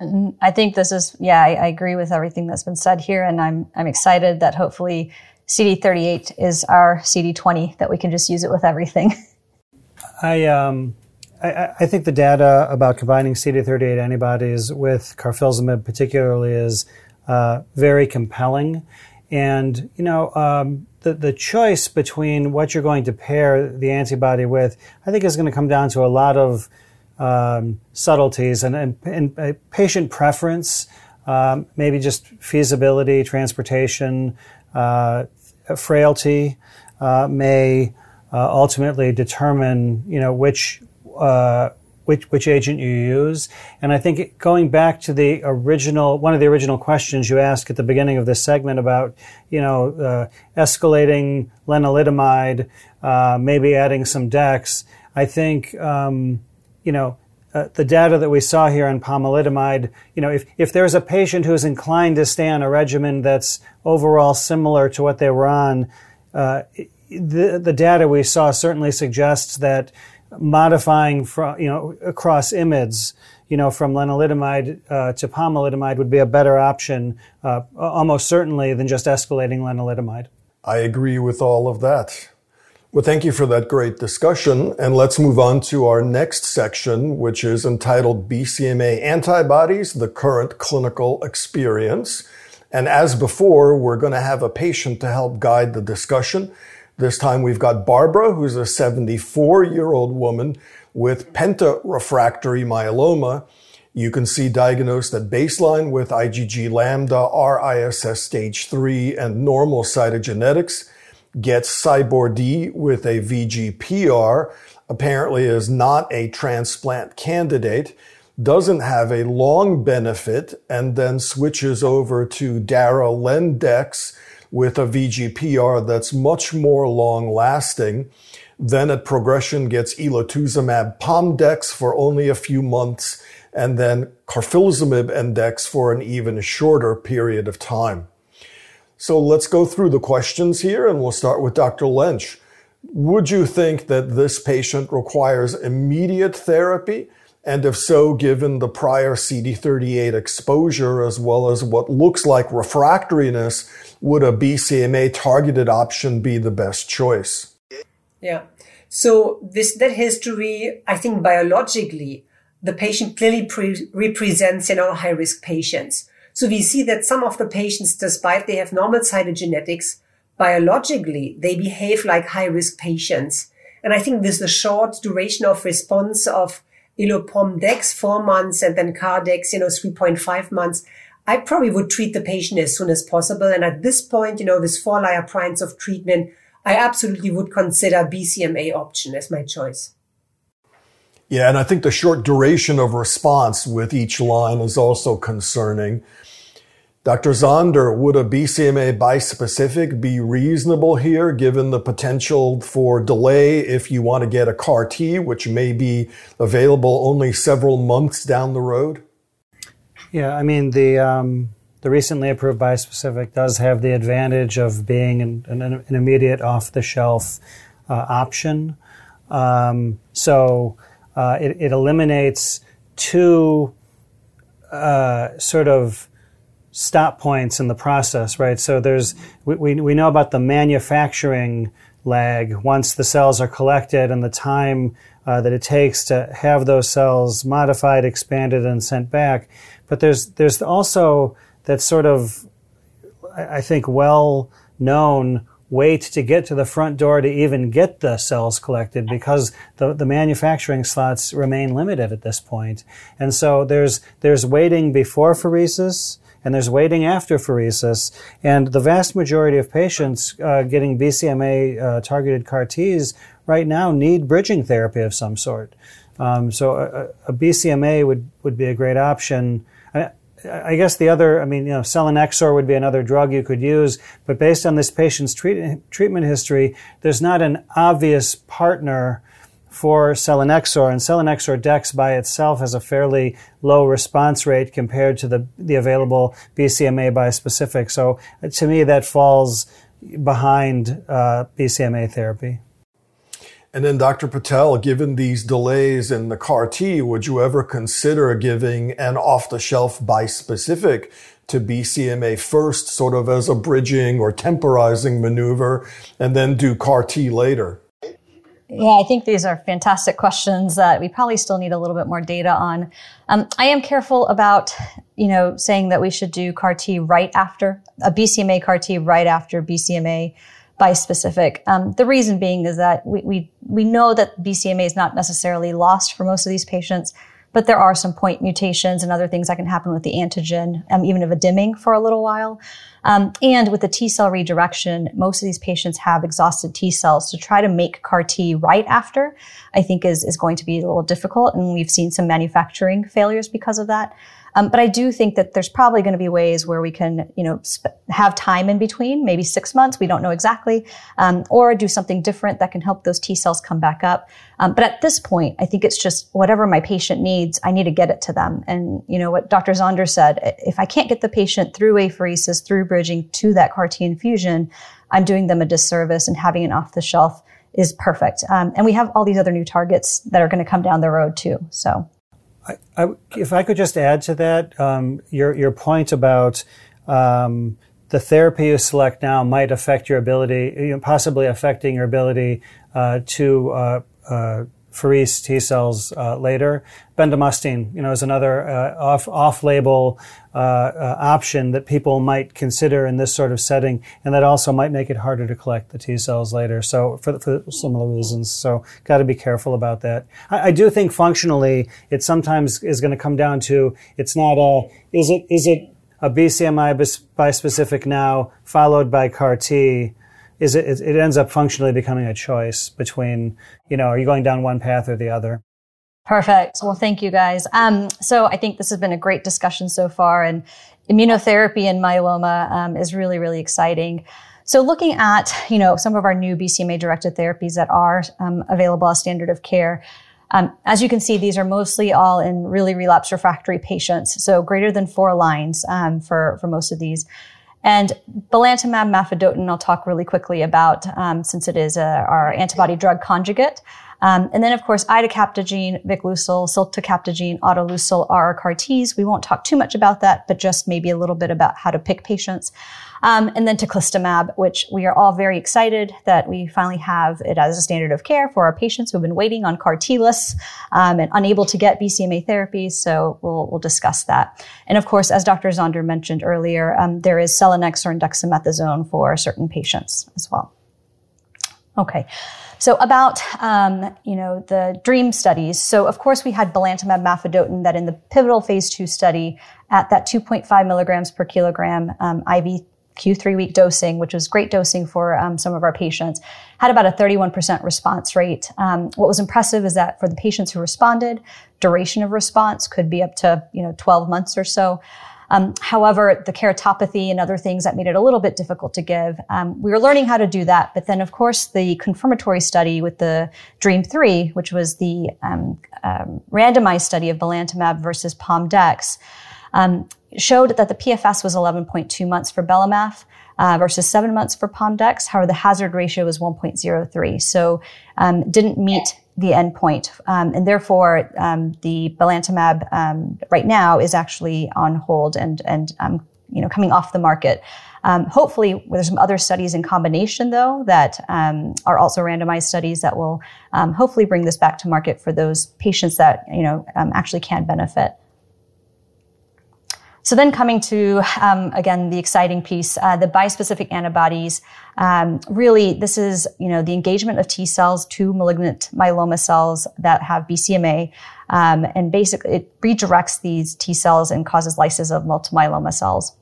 And I think this is, yeah, I, I agree with everything that's been said here. And I'm I'm excited that hopefully C D thirty-eight is our C D twenty, that we can just use it with everything. I um I, I think the data about combining C D thirty-eight antibodies with carfilzomib particularly is uh, very compelling. And, you know, um, the, the choice between what you're going to pair the antibody with, I think, is going to come down to a lot of um, subtleties and, and, and uh, patient preference, um, maybe just feasibility, transportation, uh, frailty uh, may uh, ultimately determine, you know, which uh, Which, which agent you use. And I think going back to the original, one of the original questions you asked at the beginning of this segment about, you know, uh, escalating lenalidomide, uh, maybe adding some dex, I think, um, you know, uh, the data that we saw here on pomalidomide, you know, if, if there's a patient who's inclined to stay on a regimen that's overall similar to what they were on, uh, the, the data we saw certainly suggests that modifying from, you know, across I M I Ds, you know, from lenalidomide uh, to pomalidomide would be a better option, uh, almost certainly, than just escalating lenalidomide. I agree with all of that. Well, thank you for that great discussion. And let's move on to our next section, which is entitled B C M A Antibodies, the Current Clinical Experience. And as before, we're going to have a patient to help guide the discussion. This time we've got Barbara, who's a seventy-four-year-old woman with pentarefractory myeloma. You can see diagnosed at baseline with IgG lambda, R I S S stage three, and normal cytogenetics. Gets CyBorD with a V G P R, apparently is not a transplant candidate, doesn't have a long benefit, and then switches over to Dara-Lendex, with a V G P R that's much more long-lasting. Then at progression gets elotuzumab Pomdex for only a few months, and then carfilzomib and dex for an even shorter period of time. So let's go through the questions here, and we'll start with Doctor Lynch. Would you think that this patient requires immediate therapy? And if so, given the prior C D thirty-eight exposure, as well as what looks like refractoriness, would a B C M A-targeted option be the best choice? Yeah. So this that history, I think biologically, the patient clearly pre- represents, you know, high-risk patients. So we see that some of the patients, despite they have normal cytogenetics, biologically, they behave like high-risk patients. And I think with the short duration of response of Elopom Dex, four months, and then Cardex, you know, three point five months. I probably would treat the patient as soon as possible. And at this point, you know, with four lyoprines of treatment, I absolutely would consider B C M A option as my choice. Yeah, and I think the short duration of response with each line is also concerning. Doctor Zonder, would a B C M A bispecific be reasonable here, given the potential for delay if you want to get a C A R T, which may be available only several months down the road? Yeah, I mean, the um, the recently approved bispecific does have the advantage of being an, an, an immediate off-the-shelf uh, option. Um, so uh, it, it eliminates two uh, sort of stop points in the process, right? So there's, we, we we know about the manufacturing lag once the cells are collected and the time uh, that it takes to have those cells modified, expanded, and sent back. But there's there's also that sort of, I think, well-known wait to get to the front door to even get the cells collected, because the, the manufacturing slots remain limited at this point. And so there's there's waiting before pheresis, and there's waiting after pheresis. And the vast majority of patients uh, getting B C M A-targeted uh, C A R Ts right now need bridging therapy of some sort. Um, so a, a B C M A would, would be a great option. I, I guess the other, I mean, you know, Selenexor would be another drug you could use, but based on this patient's treat, treatment history, there's not an obvious partner for Selenexor, and Selenexor Dex by itself has a fairly low response rate compared to the, the available B C M A bispecific. So to me, that falls behind uh, B C M A therapy. And then, Doctor Patel, given these delays in the C A R T, would you ever consider giving an off-the-shelf bispecific to B C M A first, sort of as a bridging or temporizing maneuver, and then do C A R T later? Yeah, I think these are fantastic questions that we probably still need a little bit more data on. Um, I am careful about, you know, saying that we should do C A R T right after, a B C M A C A R T right after B C M A bispecific. Um, the reason being is that we, we, we know that B C M A is not necessarily lost for most of these patients, but there are some point mutations and other things that can happen with the antigen, um, even if a dimming for a little while. Um, and with the T cell redirection, most of these patients have exhausted T cells. To try to make C A R T right after, I think is, is going to be a little difficult. And we've seen some manufacturing failures because of that. Um, but I do think that there's probably going to be ways where we can, you know, sp- have time in between, maybe six months, we don't know exactly, um, or do something different that can help those T cells come back up. Um, but at this point, I think it's just whatever my patient needs, I need to get it to them. And, you know, what Doctor Zonder said, if I can't get the patient through apheresis, through bridging to that C A R T infusion, I'm doing them a disservice, and having an off-the-shelf is perfect. Um, and we have all these other new targets that are going to come down the road too, so... I, I, if I could just add to that, um, your your point about um, the therapy you select now might affect your ability, you know, possibly affecting your ability uh, to uh, uh, freeze T cells uh, later. Bendamustine, you know, is another uh, off off-label uh, uh, option that people might consider in this sort of setting, and that also might make it harder to collect the T cells later. So for, for similar reasons, so got to be careful about that. I, I do think functionally, it sometimes is going to come down to it's not a is it is it a B C M I bispecific now followed by C A R T. Is it, it ends up functionally becoming a choice between, you know, are you going down one path or the other? Perfect. Well, thank you guys. Um, so I think this has been a great discussion so far, and immunotherapy in myeloma um, is really, really exciting. So looking at, you know, some of our new B C M A-directed therapies that are um, available as standard of care, um, as you can see, these are mostly all in really relapsed refractory patients, so greater than four lines um, for, for most of these. And belantamab mafodotin, I'll talk really quickly about, um, since it is uh, our antibody-drug conjugate. Um, and then, of course, idacaptogene, Viclucil, ciltacaptogene, autoleucel are C A R Ts. We won't talk too much about that, but just maybe a little bit about how to pick patients. Um, and then teclistamab, which we are all very excited that we finally have it as a standard of care for our patients who have been waiting on C A R T lists um, and unable to get B C M A therapy. So we'll we'll discuss that. And of course, as Doctor Zonder mentioned earlier, um, there is Selenexor and dexamethasone for certain patients as well. Okay. So about, um, you know, the DREAMM studies. So of course we had belantamab mafodotin that in the pivotal phase two study at that two point five milligrams per kilogram um, I V Q three week dosing, which was great dosing for um, some of our patients, had about a thirty-one percent response rate. Um, what was impressive is that for the patients who responded, duration of response could be up to, you know, twelve months or so. Um, however, the keratopathy and other things that made it a little bit difficult to give, um, we were learning how to do that. But then, of course, the confirmatory study with the DREAMM three, which was the um, um, randomized study of belantamab versus Pom-Dex, um, showed that the P F S was eleven point two months for belamaf uh, versus seven months for Pom-Dex. However, the hazard ratio was one point oh three, so um, didn't meet the endpoint, um, and therefore um, the belantamab um, right now is actually on hold and and um, you know coming off the market. Um, hopefully, there's some other studies in combination though that um, are also randomized studies that will um, hopefully bring this back to market for those patients that you know um, actually can benefit. So then coming to, um, again, the exciting piece, uh, the bispecific antibodies. Um, really, this is, you know, the engagement of T cells to malignant myeloma cells that have B C M A. Um, and basically, it redirects these T cells and causes lysis of multiple myeloma cells.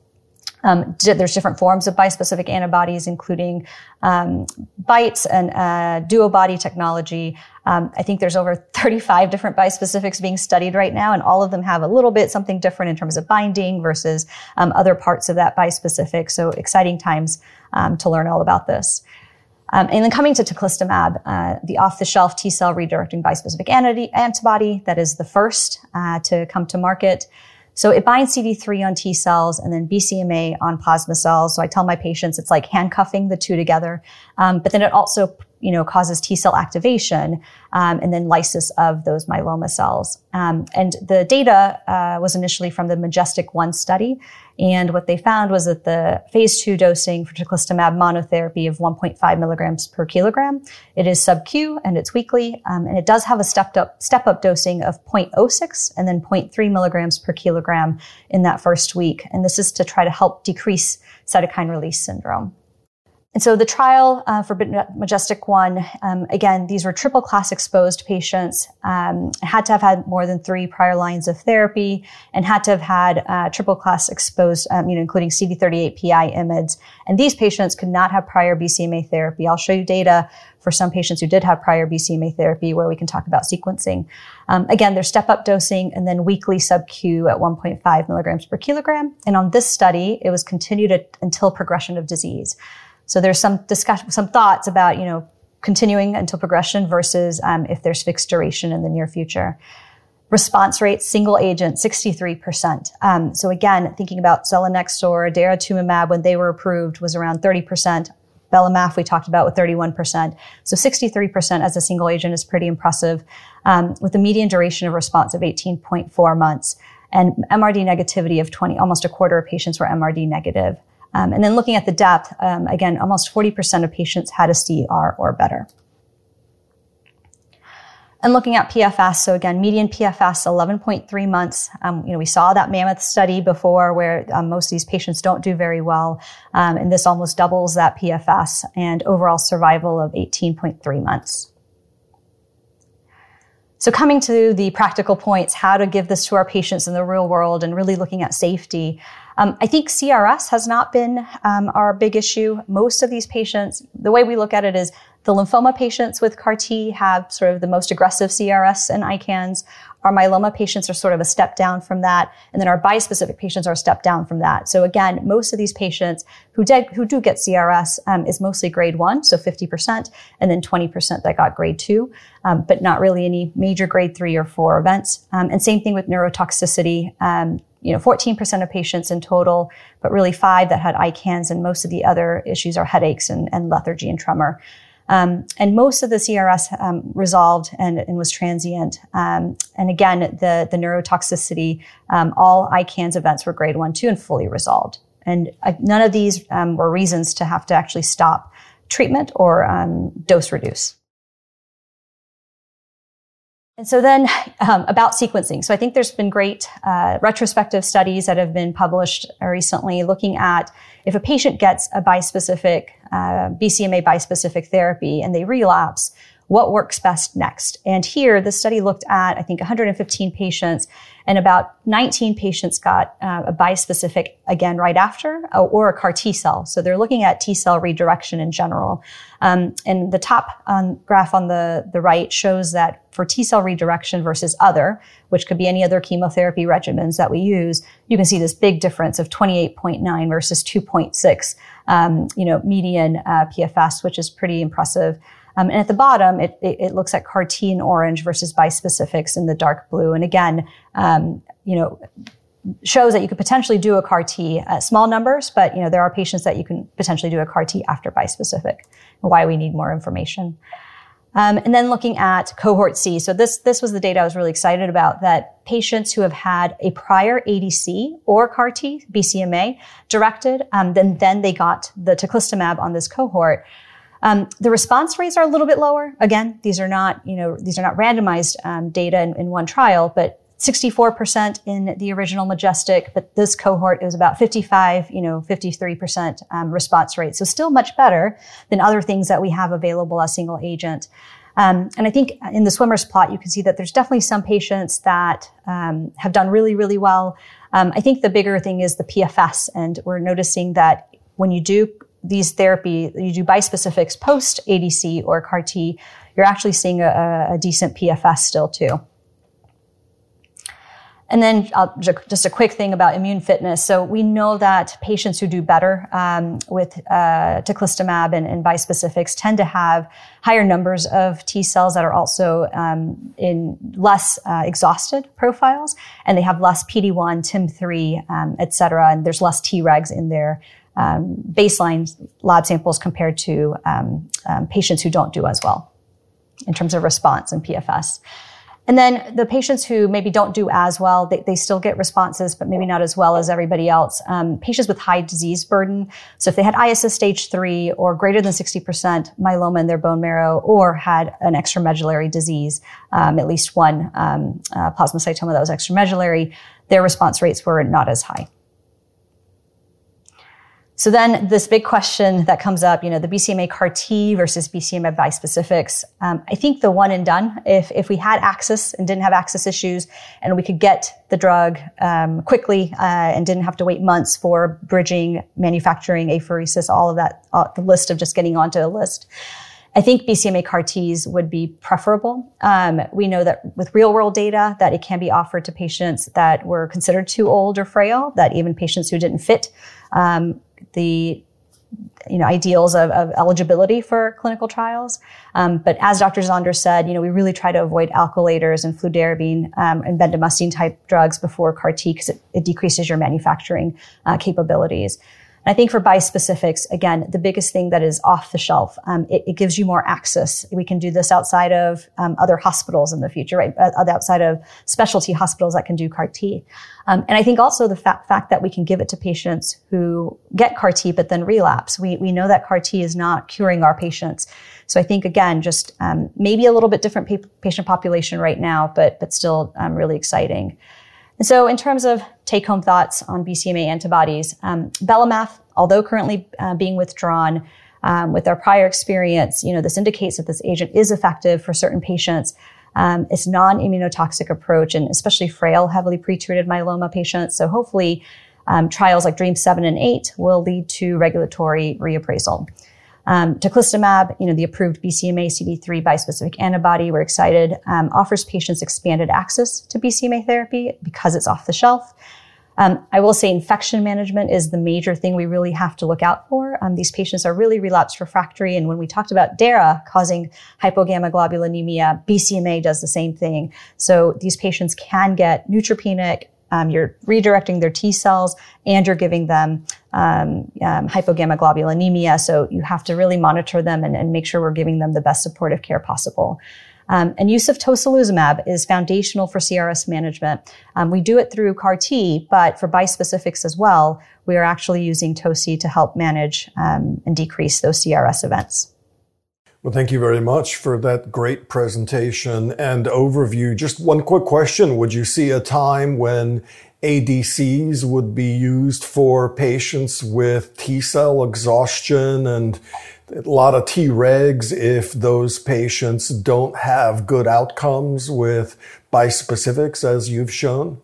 Um, there's different forms of bispecific antibodies, including um, BiTEs and uh, DuoBody technology. Um, I think there's over thirty-five different bispecifics being studied right now, and all of them have a little bit something different in terms of binding versus um, other parts of that bispecific. So exciting times um, to learn all about this. Um, and then coming to teclistamab, uh, the off-the-shelf T-cell redirecting bispecific antibody, that is the first uh, to come to market. So it binds C D three on T cells and then B C M A on plasma cells. So I tell my patients it's like handcuffing the two together. Um, but then it also you know, causes T cell activation um, and then lysis of those myeloma cells. Um, and the data uh, was initially from the MajesTEC one study. And what they found was that the phase two dosing for teclistamab monotherapy of one point five milligrams per kilogram, it is sub-Q and it's weekly. Um, and it does have a stepped up, step up dosing of zero point zero six and then zero point three milligrams per kilogram in that first week. And this is to try to help decrease cytokine release syndrome. And so the trial uh, for MajesTEC one, um, again, these were triple class exposed patients, um, had to have had more than three prior lines of therapy and had to have had uh, triple class exposed, um, you know, including C D thirty-eight, P I, I M I Ds. And these patients could not have prior B C M A therapy. I'll show you data for some patients who did have prior B C M A therapy where we can talk about sequencing. Um, again, there's step-up dosing and then weekly sub-Q at one point five milligrams per kilogram. And on this study, it was continued at, until progression of disease. So there's some discussion, some thoughts about, you know, continuing until progression versus um, if there's fixed duration in the near future. Response rate, single agent, sixty-three percent. Um, so again, thinking about Selenexor, daratumumab, when they were approved, was around thirty percent. Belantamab, we talked about, with thirty-one percent. So sixty-three percent as a single agent is pretty impressive, um, with a median duration of response of eighteen point four months and M R D negativity of twenty, almost a quarter of patients were M R D negative. Um, and then looking at the depth, um, again, almost forty percent of patients had a C R or better. And looking at P F S, so again, median P F S, eleven point three months. Um, you know, we saw that Mammoth study before where um, most of these patients don't do very well. Um, and this almost doubles that P F S and overall survival of eighteen point three months. So coming to the practical points, how to give this to our patients in the real world and really looking at safety. Um, I think C R S has not been um, our big issue. Most of these patients, the way we look at it is the lymphoma patients with C A R-T have sort of the most aggressive C R S and ICANS. Our myeloma patients are sort of a step down from that. And then our bispecific patients are a step down from that. So again, most of these patients who, did, who do get C R S um, is mostly grade one, so fifty percent, and then twenty percent that got grade two. Um, but not really any major grade three or four events. Um, and same thing with neurotoxicity, um, you know, fourteen percent of patients in total, but really five that had ICANS, and most of the other issues are headaches and, and lethargy and tremor. Um, and most of the C R S um, resolved and, and was transient. Um, and again, the, the neurotoxicity, um, all ICANS events were grade one, two, and fully resolved. And uh, none of these um, were reasons to have to actually stop treatment or um, dose reduce. And so then um, about sequencing. So I think there's been great uh, retrospective studies that have been published recently looking at if a patient gets a bispecific, uh, B C M A bispecific therapy and they relapse, what works best next? And here, the study looked at, I think, one hundred fifteen patients, and about nineteen patients got uh, a bispecific again right after, or a CAR T cell. So they're looking at T cell redirection in general. Um, and the top um, graph on the, the right shows that for T cell redirection versus other, which could be any other chemotherapy regimens that we use, you can see this big difference of twenty-eight point nine versus two point six, um, you know, median uh, P F S, which is pretty impressive. Um, and at the bottom, it, it, it looks at CAR T in orange versus bispecifics in the dark blue. And again, um, you know, shows that you could potentially do a CAR T at small numbers, but, you know, there are patients that you can potentially do a CAR T after bispecific, and why we need more information. Um, and then looking at cohort C. So this, this was the data I was really excited about, that patients who have had a prior A D C or CAR T, B C M A directed, um, then, then they got the teclistamab on this cohort. Um, the response rates are a little bit lower. Again, these are not, you know, these are not randomized um, data in, in one trial, but sixty-four percent in the original MajesTEC, but this cohort is about fifty-five, you know, fifty-three percent um, response rate. So still much better than other things that we have available as single agent. Um, and I think in the swimmer's plot, you can see that there's definitely some patients that um, have done really, really well. Um, I think the bigger thing is the P F S, and we're noticing that when you do these therapy, you do bispecifics post A D C or CAR T, you're actually seeing a, a decent P F S still too. And then I'll, just a quick thing about immune fitness. So we know that patients who do better um, with uh, teclistamab and, and bispecifics tend to have higher numbers of T cells that are also um, in less uh, exhausted profiles, and they have less P D one, T I M three, um, et cetera, and there's less Tregs in their um, baseline lab samples compared to um, um, patients who don't do as well in terms of response and P F S. And then the patients who maybe don't do as well, they, they still get responses, but maybe not as well as everybody else. Um, patients with high disease burden, so if they had I S S stage three or greater than sixty percent myeloma in their bone marrow or had an extramedullary disease, um, at least one um, uh, plasmacytoma that was extramedullary, their response rates were not as high. So then this big question that comes up, you know, the B C M A C A R T versus B C M A bispecifics. Um, I think the one and done, if if we had access and didn't have access issues and we could get the drug um, quickly uh, and didn't have to wait months for bridging, manufacturing, apheresis, all of that, all, the list of just getting onto a list, I think B C M A C A R Ts would be preferable. Um, we know that with real-world data that it can be offered to patients that were considered too old or frail, that even patients who didn't fit um, the you know ideals of, of eligibility for clinical trials. Um, but as Doctor Zonder said, you know, we really try to avoid alkylators and fludarabine um, and bendamustine-type drugs before C A R T because it, it decreases your manufacturing uh, capabilities. I think for bispecifics, again, the biggest thing that is off the shelf, um, it, it gives you more access. We can do this outside of um, other hospitals in the future, right? Outside of specialty hospitals that can do C A R T. Um, and I think also the fa- fact that we can give it to patients who get C A R T but then relapse. We we know that C A R T is not curing our patients. So I think, again, just um, maybe a little bit different pa- patient population right now, but but still um, really exciting. And so in terms of take-home thoughts on B C M A antibodies, um, Belantamab, although currently uh, being withdrawn, um, with our prior experience, you know, this indicates that this agent is effective for certain patients. Um, it's non-immunotoxic approach, and especially frail, heavily pretreated myeloma patients. So hopefully um, trials like DREAMM seven and eight will lead to regulatory reappraisal. Um, teclistamab, you know, the approved B C M A C D three bispecific antibody, we're excited, um, offers patients expanded access to B C M A therapy because it's off the shelf. Um, I will say infection management is the major thing we really have to look out for. Um, these patients are really relapsed refractory. And when we talked about DARA causing hypogammaglobulinemia, B C M A does the same thing. So these patients can get neutropenic. Um, you're redirecting their T cells and you're giving them um, um, hypogammaglobulinemia. So you have to really monitor them and, and make sure we're giving them the best supportive care possible. Um, and use of tocilizumab is foundational for C R S management. Um, we do it through C A R T, but for bispecifics as well, we are actually using toci to help manage um, and decrease those C R S events. Well, thank you very much for that great presentation and overview. Just one quick question. Would you see a time when A D Cs would be used for patients with T-cell exhaustion and a lot of T-regs if those patients don't have good outcomes with bispecifics, as you've shown?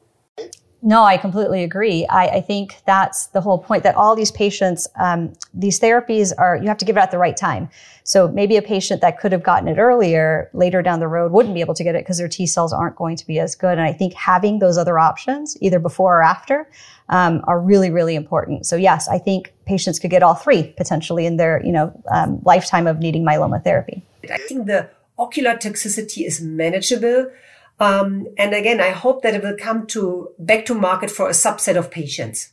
No, I completely agree. I, I think that's the whole point, that all these patients, um, these therapies are, you have to give it at the right time. So maybe a patient that could have gotten it earlier, later down the road, wouldn't be able to get it because their T cells aren't going to be as good. And I think having those other options, either before or after, um, are really, really important. So yes, I think patients could get all three potentially in their, you know, um, lifetime of needing myeloma therapy. I think the ocular toxicity is manageable. Um, and again, I hope that it will come to back to market for a subset of patients.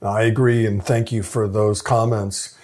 I agree, and thank you for those comments.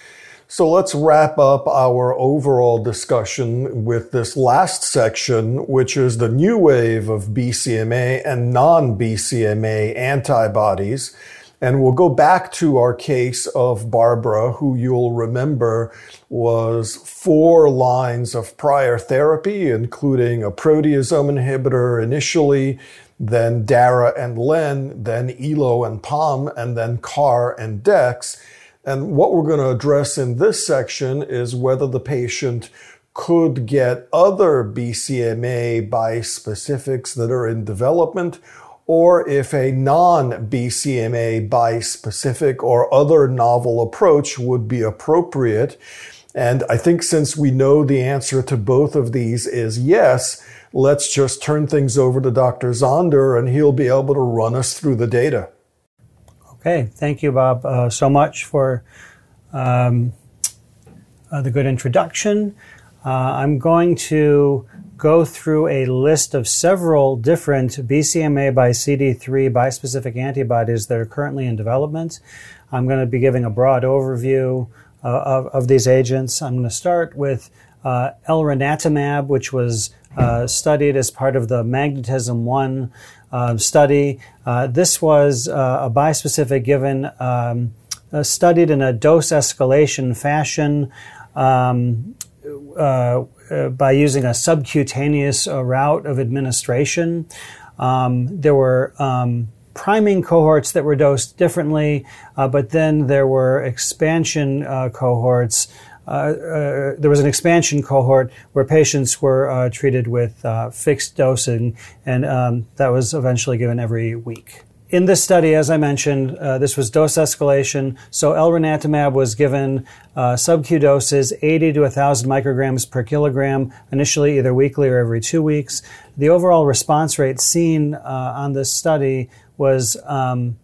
So let's wrap up our overall discussion with this last section, which is the new wave of B C M A and non-B C M A antibodies. And we'll go back to our case of Barbara, who you'll remember was four lines of prior therapy, including a proteasome inhibitor initially, then DARA and LEN, then ELO and POM, and then CAR and DEX. And what we're going to address in this section is whether the patient could get other B C M A bispecifics that are in development, or if a non-B C M A bispecific or other novel approach would be appropriate. And I think since we know the answer to both of these is yes, let's just turn things over to Doctor Zonder and he'll be able to run us through the data. Okay, thank you, Bob, uh, so much for um, uh, the good introduction. Uh, I'm going to go through a list of several different B C M A by C D three bispecific antibodies that are currently in development. I'm going to be giving a broad overview uh, of, of these agents. I'm going to start with uh, elranatamab, which was uh, studied as part of the MagnetisM one uh, study. Uh, this was uh, a bispecific given, um, uh, studied in a dose escalation fashion um, uh, uh, by using a subcutaneous uh, route of administration. Um, there were um, priming cohorts that were dosed differently, uh, but then there were expansion uh, cohorts. Uh, uh, there was an expansion cohort where patients were uh, treated with uh, fixed dosing, and um, that was eventually given every week. In this study, as I mentioned, uh, this was dose escalation. So elranatamab was given uh, sub-Q doses, eighty to one thousand micrograms per kilogram, initially either weekly or every two weeks. The overall response rate seen uh, on this study was um,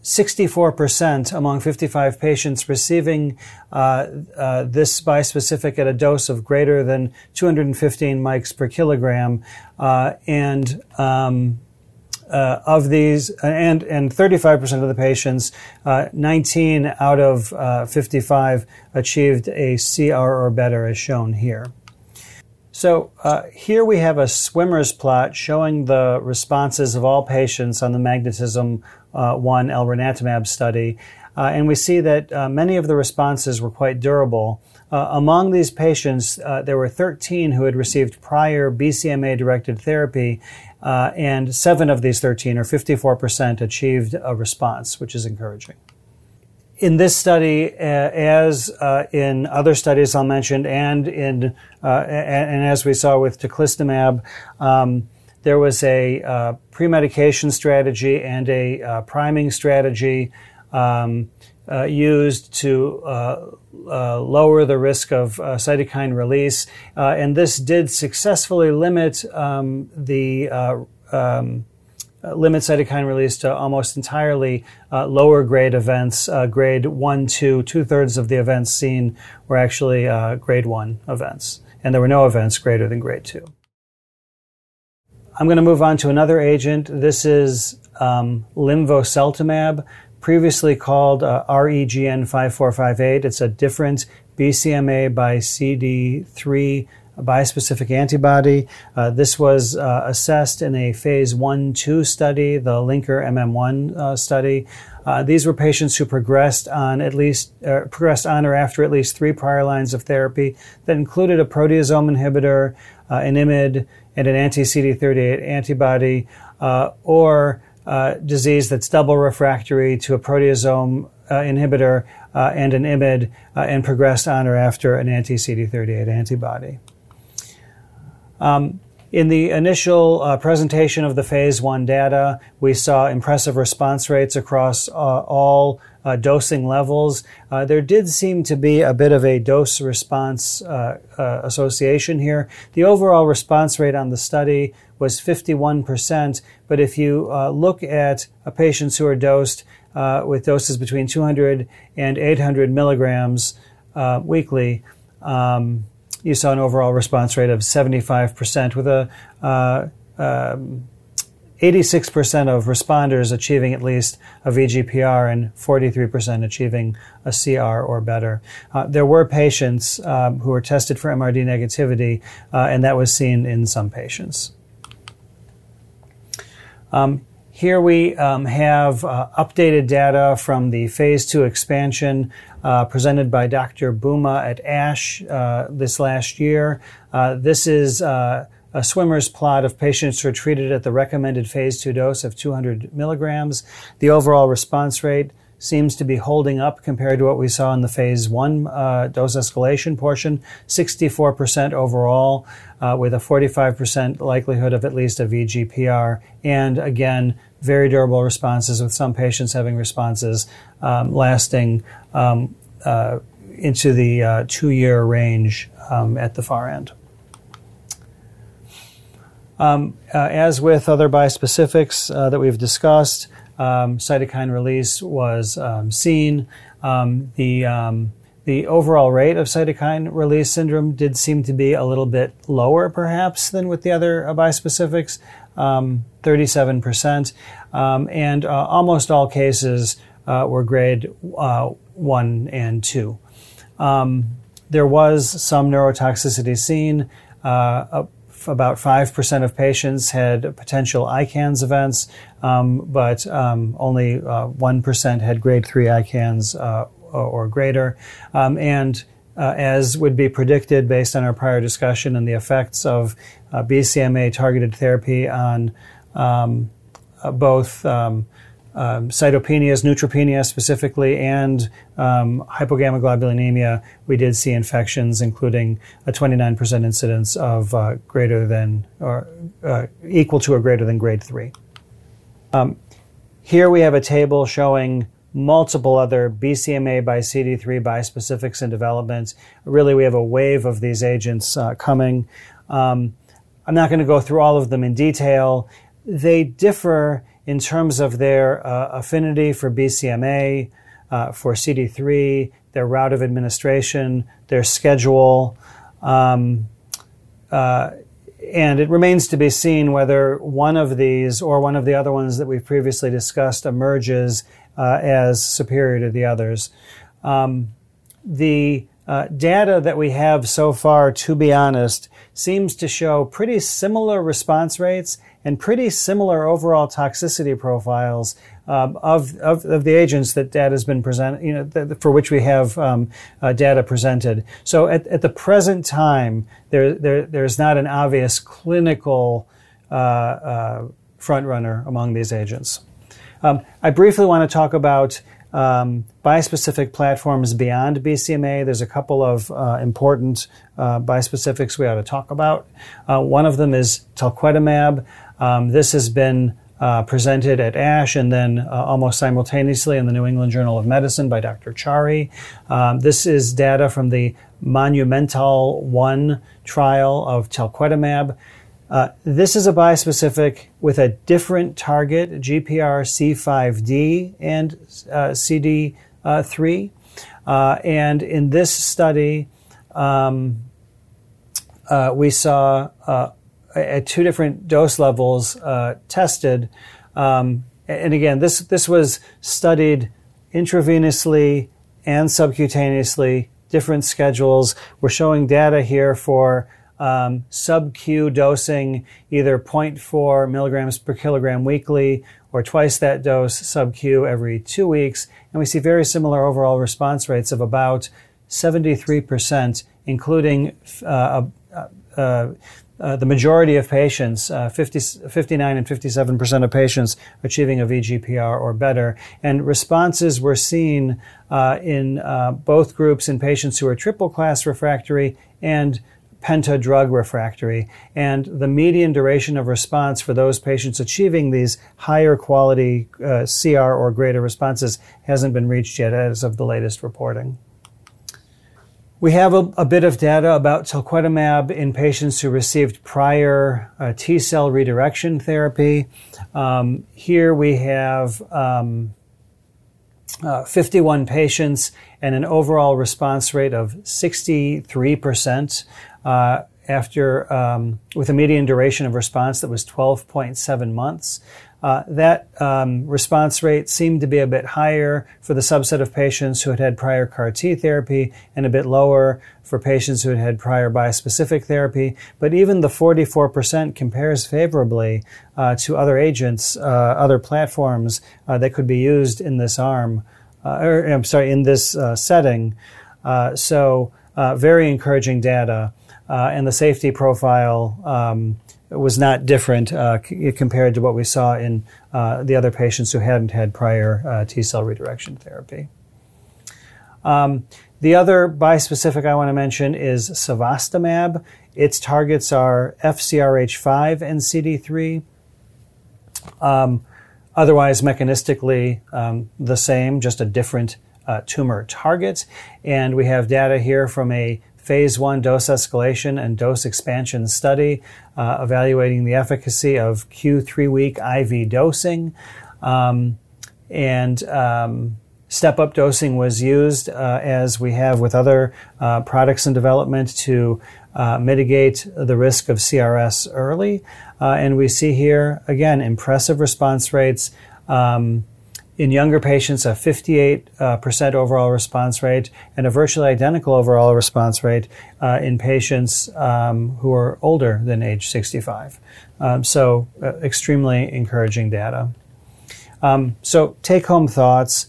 sixty-four percent among fifty-five patients receiving uh, uh, this bispecific at a dose of greater than two hundred fifteen mics per kilogram. Uh, and um, uh, of these, and, and thirty-five percent of the patients, uh, nineteen out of uh, fifty-five achieved a C R or better, as shown here. So uh, here we have a swimmer's plot showing the responses of all patients on the MagnetisM one uh, elranatamab study. Uh, and we see that uh, many of the responses were quite durable. Uh, among these patients, uh, there were thirteen who had received prior B C M A-directed therapy, uh, and seven of these thirteen, or fifty-four percent, achieved a response, which is encouraging. In this study, uh, as uh, in other studies I'll mention, and in uh, and, and as we saw with teclistamab, um, there was a uh, premedication strategy and a uh, priming strategy um, uh, used to uh, uh, lower the risk of uh, cytokine release, uh, and this did successfully limit um, the uh, um, Uh, limit cytokine release to almost entirely uh, lower grade events, uh, grade one, two, two thirds of the events seen were actually uh, grade one events. And there were no events greater than grade two. I'm going to move on to another agent. This is um, linvoseltamab, previously called uh, R E G N five four five eight. It's a different B C M A by C D three bispecific antibody. Uh, this was uh, assessed in a phase one two study, the linker M M one uh, study. Uh, these were patients who progressed on at least uh, progressed on or after at least three prior lines of therapy that included a proteasome inhibitor, uh, an I M I D, and an anti-C D thirty-eight antibody, uh, or uh, disease that's double refractory to a proteasome uh, inhibitor uh, and an I M I D, uh, and progressed on or after an anti-C D thirty-eight antibody. Um, in the initial uh, presentation of the phase one data, we saw impressive response rates across uh, all uh, dosing levels. Uh, there did seem to be a bit of a dose response uh, uh, association here. The overall response rate on the study was fifty-one percent, but if you uh, look at uh, patients who are dosed uh, with doses between two hundred and eight hundred milligrams uh, weekly, um, you saw an overall response rate of seventy-five percent, with a uh, um, eighty-six percent of responders achieving at least a V G P R and forty-three percent achieving a C R or better. Uh, there were patients um, who were tested for M R D negativity, uh, and that was seen in some patients. Um, Here we um, have uh, updated data from the phase two expansion uh, presented by Doctor Buma at ASH uh, this last year. Uh, this is uh, a swimmer's plot of patients who are treated at the recommended phase two dose of two hundred milligrams. The overall response rate seems to be holding up compared to what we saw in the phase one uh, dose escalation portion, sixty-four percent overall, uh, with a forty-five percent likelihood of at least a V G P R, and again, very durable responses, with some patients having responses um, lasting um, uh, into the uh, two-year range um, at the far end. Um, uh, as with other bispecifics uh, that we've discussed, um, cytokine release was um, seen. Um, the um, The overall rate of cytokine release syndrome did seem to be a little bit lower, perhaps, than with the other bispecifics, um, thirty-seven percent. Um, and uh, almost all cases uh, were grade uh, one and two. Um, there was some neurotoxicity seen. Uh, about five percent of patients had potential ICANS events, um, but um, only uh, one percent had grade three ICANS uh, or greater. Um, and uh, as would be predicted based on our prior discussion and the effects of uh, B C M A targeted therapy on um, uh, both um, um, cytopenias, neutropenia specifically, and um, hypogammaglobulinemia, we did see infections, including a twenty-nine percent incidence of uh, greater than or uh, equal to or greater than grade three. Um, here we have a table showing multiple other B C M A by C D three bispecifics in development. Really, we have a wave of these agents uh, coming. Um, I'm not going to go through all of them in detail. They differ in terms of their uh, affinity for B C M A, uh, for C D three, their route of administration, their schedule, um, uh, and it remains to be seen whether one of these or one of the other ones that we've previously discussed emerges Uh, as superior to the others. Um, the uh, data that we have so far, to be honest, seems to show pretty similar response rates and pretty similar overall toxicity profiles um, of, of of the agents that data has been presented, you know, th- for which we have um, uh, data presented. So at, at the present time, there, there there's not an obvious clinical uh, uh, front runner among these agents. Um, I briefly want to talk about um, bispecific platforms beyond B C M A. There's a couple of uh, important uh, bispecifics we ought to talk about. Uh, one of them is talquetamab. Um, this has been uh, presented at ASH and then uh, almost simultaneously in the New England Journal of Medicine by Doctor Chari. Um, this is data from the MAIA trial of talquetamab. Uh, this is a bispecific with a different target, G P R C five D and uh, C D three. Uh, and in this study, um, uh, we saw uh, at two different dose levels uh, tested. Um, and again, this, this was studied intravenously and subcutaneously, different schedules. We're showing data here for Um, sub-Q dosing, either zero point four milligrams per kilogram weekly or twice that dose sub-Q every two weeks. And we see very similar overall response rates of about seventy-three percent, including uh, uh, uh, uh, the majority of patients, uh, fifty, fifty-nine and fifty-seven percent of patients achieving a V G P R or better. And responses were seen uh, in uh, both groups in patients who are triple-class refractory and penta drug refractory, and the median duration of response for those patients achieving these higher quality uh, C R or greater responses hasn't been reached yet as of the latest reporting. We have a, a bit of data about talquetamab in patients who received prior uh, T-cell redirection therapy. Um, here we have um, uh, fifty-one patients and an overall response rate of sixty-three percent. Uh, after um, with a median duration of response that was twelve point seven months. Uh, that um, response rate seemed to be a bit higher for the subset of patients who had had prior C A R T therapy and a bit lower for patients who had had prior bispecific therapy. But even the forty-four percent compares favorably uh, to other agents, uh, other platforms uh, that could be used in this arm, uh, or I'm sorry, in this uh, setting. Uh, so uh, very encouraging data. Uh, and the safety profile um, was not different uh, c- compared to what we saw in uh, the other patients who hadn't had prior uh, T-cell redirection therapy. Um, the other bispecific I want to mention is cevostamab. Its targets are F C R H five and C D three. Um, otherwise, mechanistically, um, the same, just a different uh, tumor target. And we have data here from a phase one dose escalation and dose expansion study uh, evaluating the efficacy of Q three week I V dosing. Um, and um, Step-up dosing was used, uh, as we have with other uh, products in development, to uh, mitigate the risk of C R S early. Uh, and we see here, again, impressive response rates. Um, in younger patients, a fifty-eight percent overall response rate and a virtually identical overall response rate uh, in patients um, who are older than age sixty-five. Um, so uh, extremely encouraging data. Um, so take-home thoughts.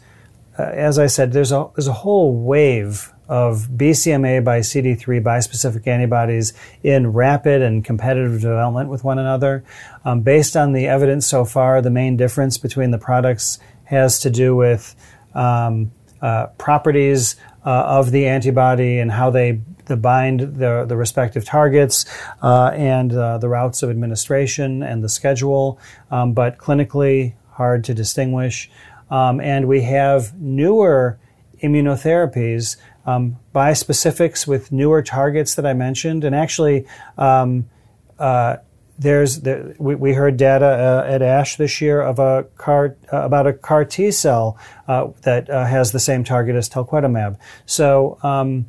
Uh, as I said, there's a, there's a whole wave of B C M A by C D three bispecific antibodies in rapid and competitive development with one another. Um, based on the evidence so far, the main difference between the products has to do with um, uh, properties uh, of the antibody and how they the bind the, the respective targets uh, and uh, the routes of administration and the schedule, um, but clinically hard to distinguish. Um, and we have newer immunotherapies, um, bispecifics with newer targets that I mentioned. And actually, um, uh, there's the, we, we heard data uh, at ASH this year of a car uh, about a CAR T cell uh, that uh, has the same target as talquetamab. So um,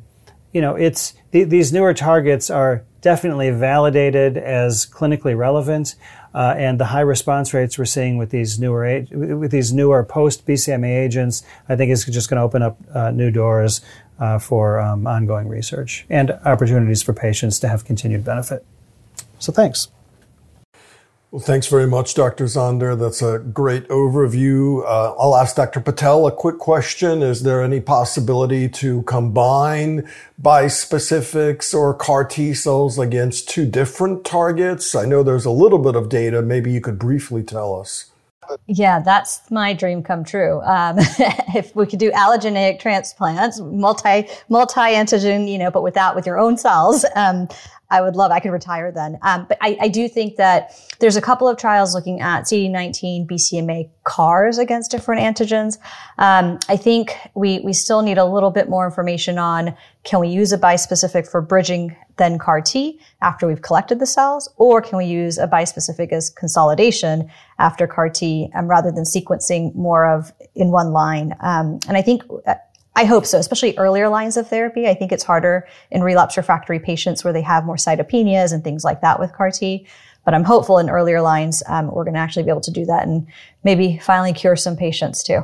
you know, it's th- these newer targets are definitely validated as clinically relevant. Uh, and the high response rates we're seeing with these newer with these newer post-B C M A agents, I think, is just going to open up uh, new doors uh, for um, ongoing research and opportunities for patients to have continued benefit. So thanks. Well, thanks very much, Doctor Zonder. That's a great overview. Uh, I'll ask Doctor Patel a quick question. Is there any possibility to combine bispecifics or CAR T cells against two different targets? I know there's a little bit of data. Maybe you could briefly tell us. Yeah, that's my dream come true. Um, if we could do allogeneic transplants, multi, multi-antigen, you know, but without, with your own cells, um, I would love, I could retire then. Um, but I, I do think that there's a couple of trials looking at C D nineteen B C M A CARs against different antigens. Um, I think we, we still need a little bit more information on, can we use a bispecific for bridging then CAR T after we've collected the cells, or can we use a bispecific as consolidation after CAR T, um, rather than sequencing more of in one line? Um, and I think, uh, I hope so, especially earlier lines of therapy. I think it's harder in relapse refractory patients where they have more cytopenias and things like that with CAR T. But I'm hopeful in earlier lines, um, we're going to actually be able to do that and maybe finally cure some patients too.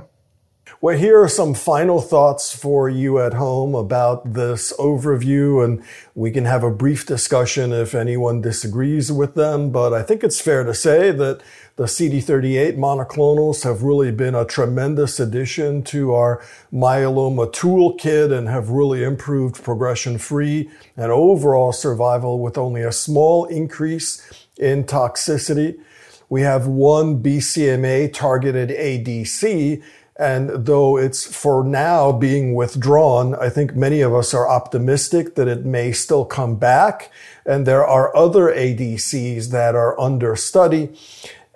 Well, here are some final thoughts for you at home about this overview, and we can have a brief discussion if anyone disagrees with them. But I think it's fair to say that the C D thirty-eight monoclonals have really been a tremendous addition to our myeloma toolkit and have really improved progression-free and overall survival with only a small increase in toxicity. We have one B C M A-targeted A D C, and though it's for now being withdrawn, I think many of us are optimistic that it may still come back, and there are other A D Cs that are under study.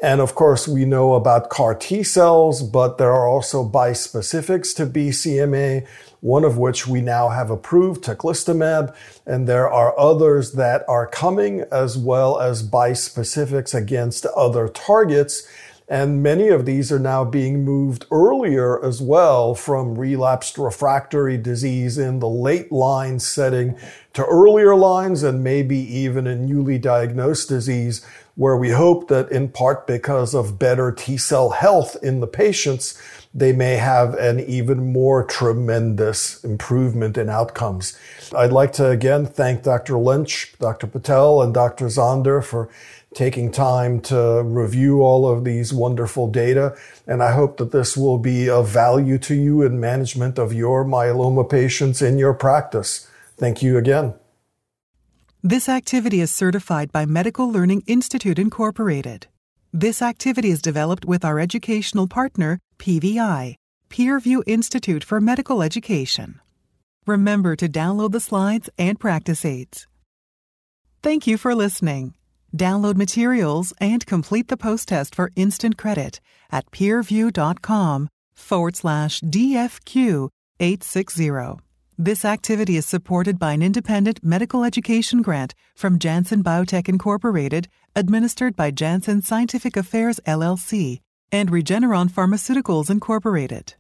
And of course, we know about CAR T cells, but there are also bispecifics to B C M A, one of which we now have approved, teclistamab, and there are others that are coming, as well as bispecifics against other targets. And many of these are now being moved earlier as well, from relapsed refractory disease in the late line setting to earlier lines, and maybe even in newly diagnosed disease, where we hope that in part because of better T-cell health in the patients, they may have an even more tremendous improvement in outcomes. I'd like to again thank Doctor Lynch, Doctor Patel, and Doctor Zonder for taking time to review all of these wonderful data. And I hope that this will be of value to you in management of your myeloma patients in your practice. Thank you again. This activity is certified by Medical Learning Institute, Incorporated. This activity is developed with our educational partner, P V I, Peerview Institute for Medical Education. Remember to download the slides and practice aids. Thank you for listening. Download materials and complete the post-test for instant credit at peerview.com forward slash D F Q eight sixty. This activity is supported by an independent medical education grant from Janssen Biotech Incorporated, administered by Janssen Scientific Affairs, L L C, and Regeneron Pharmaceuticals Incorporated.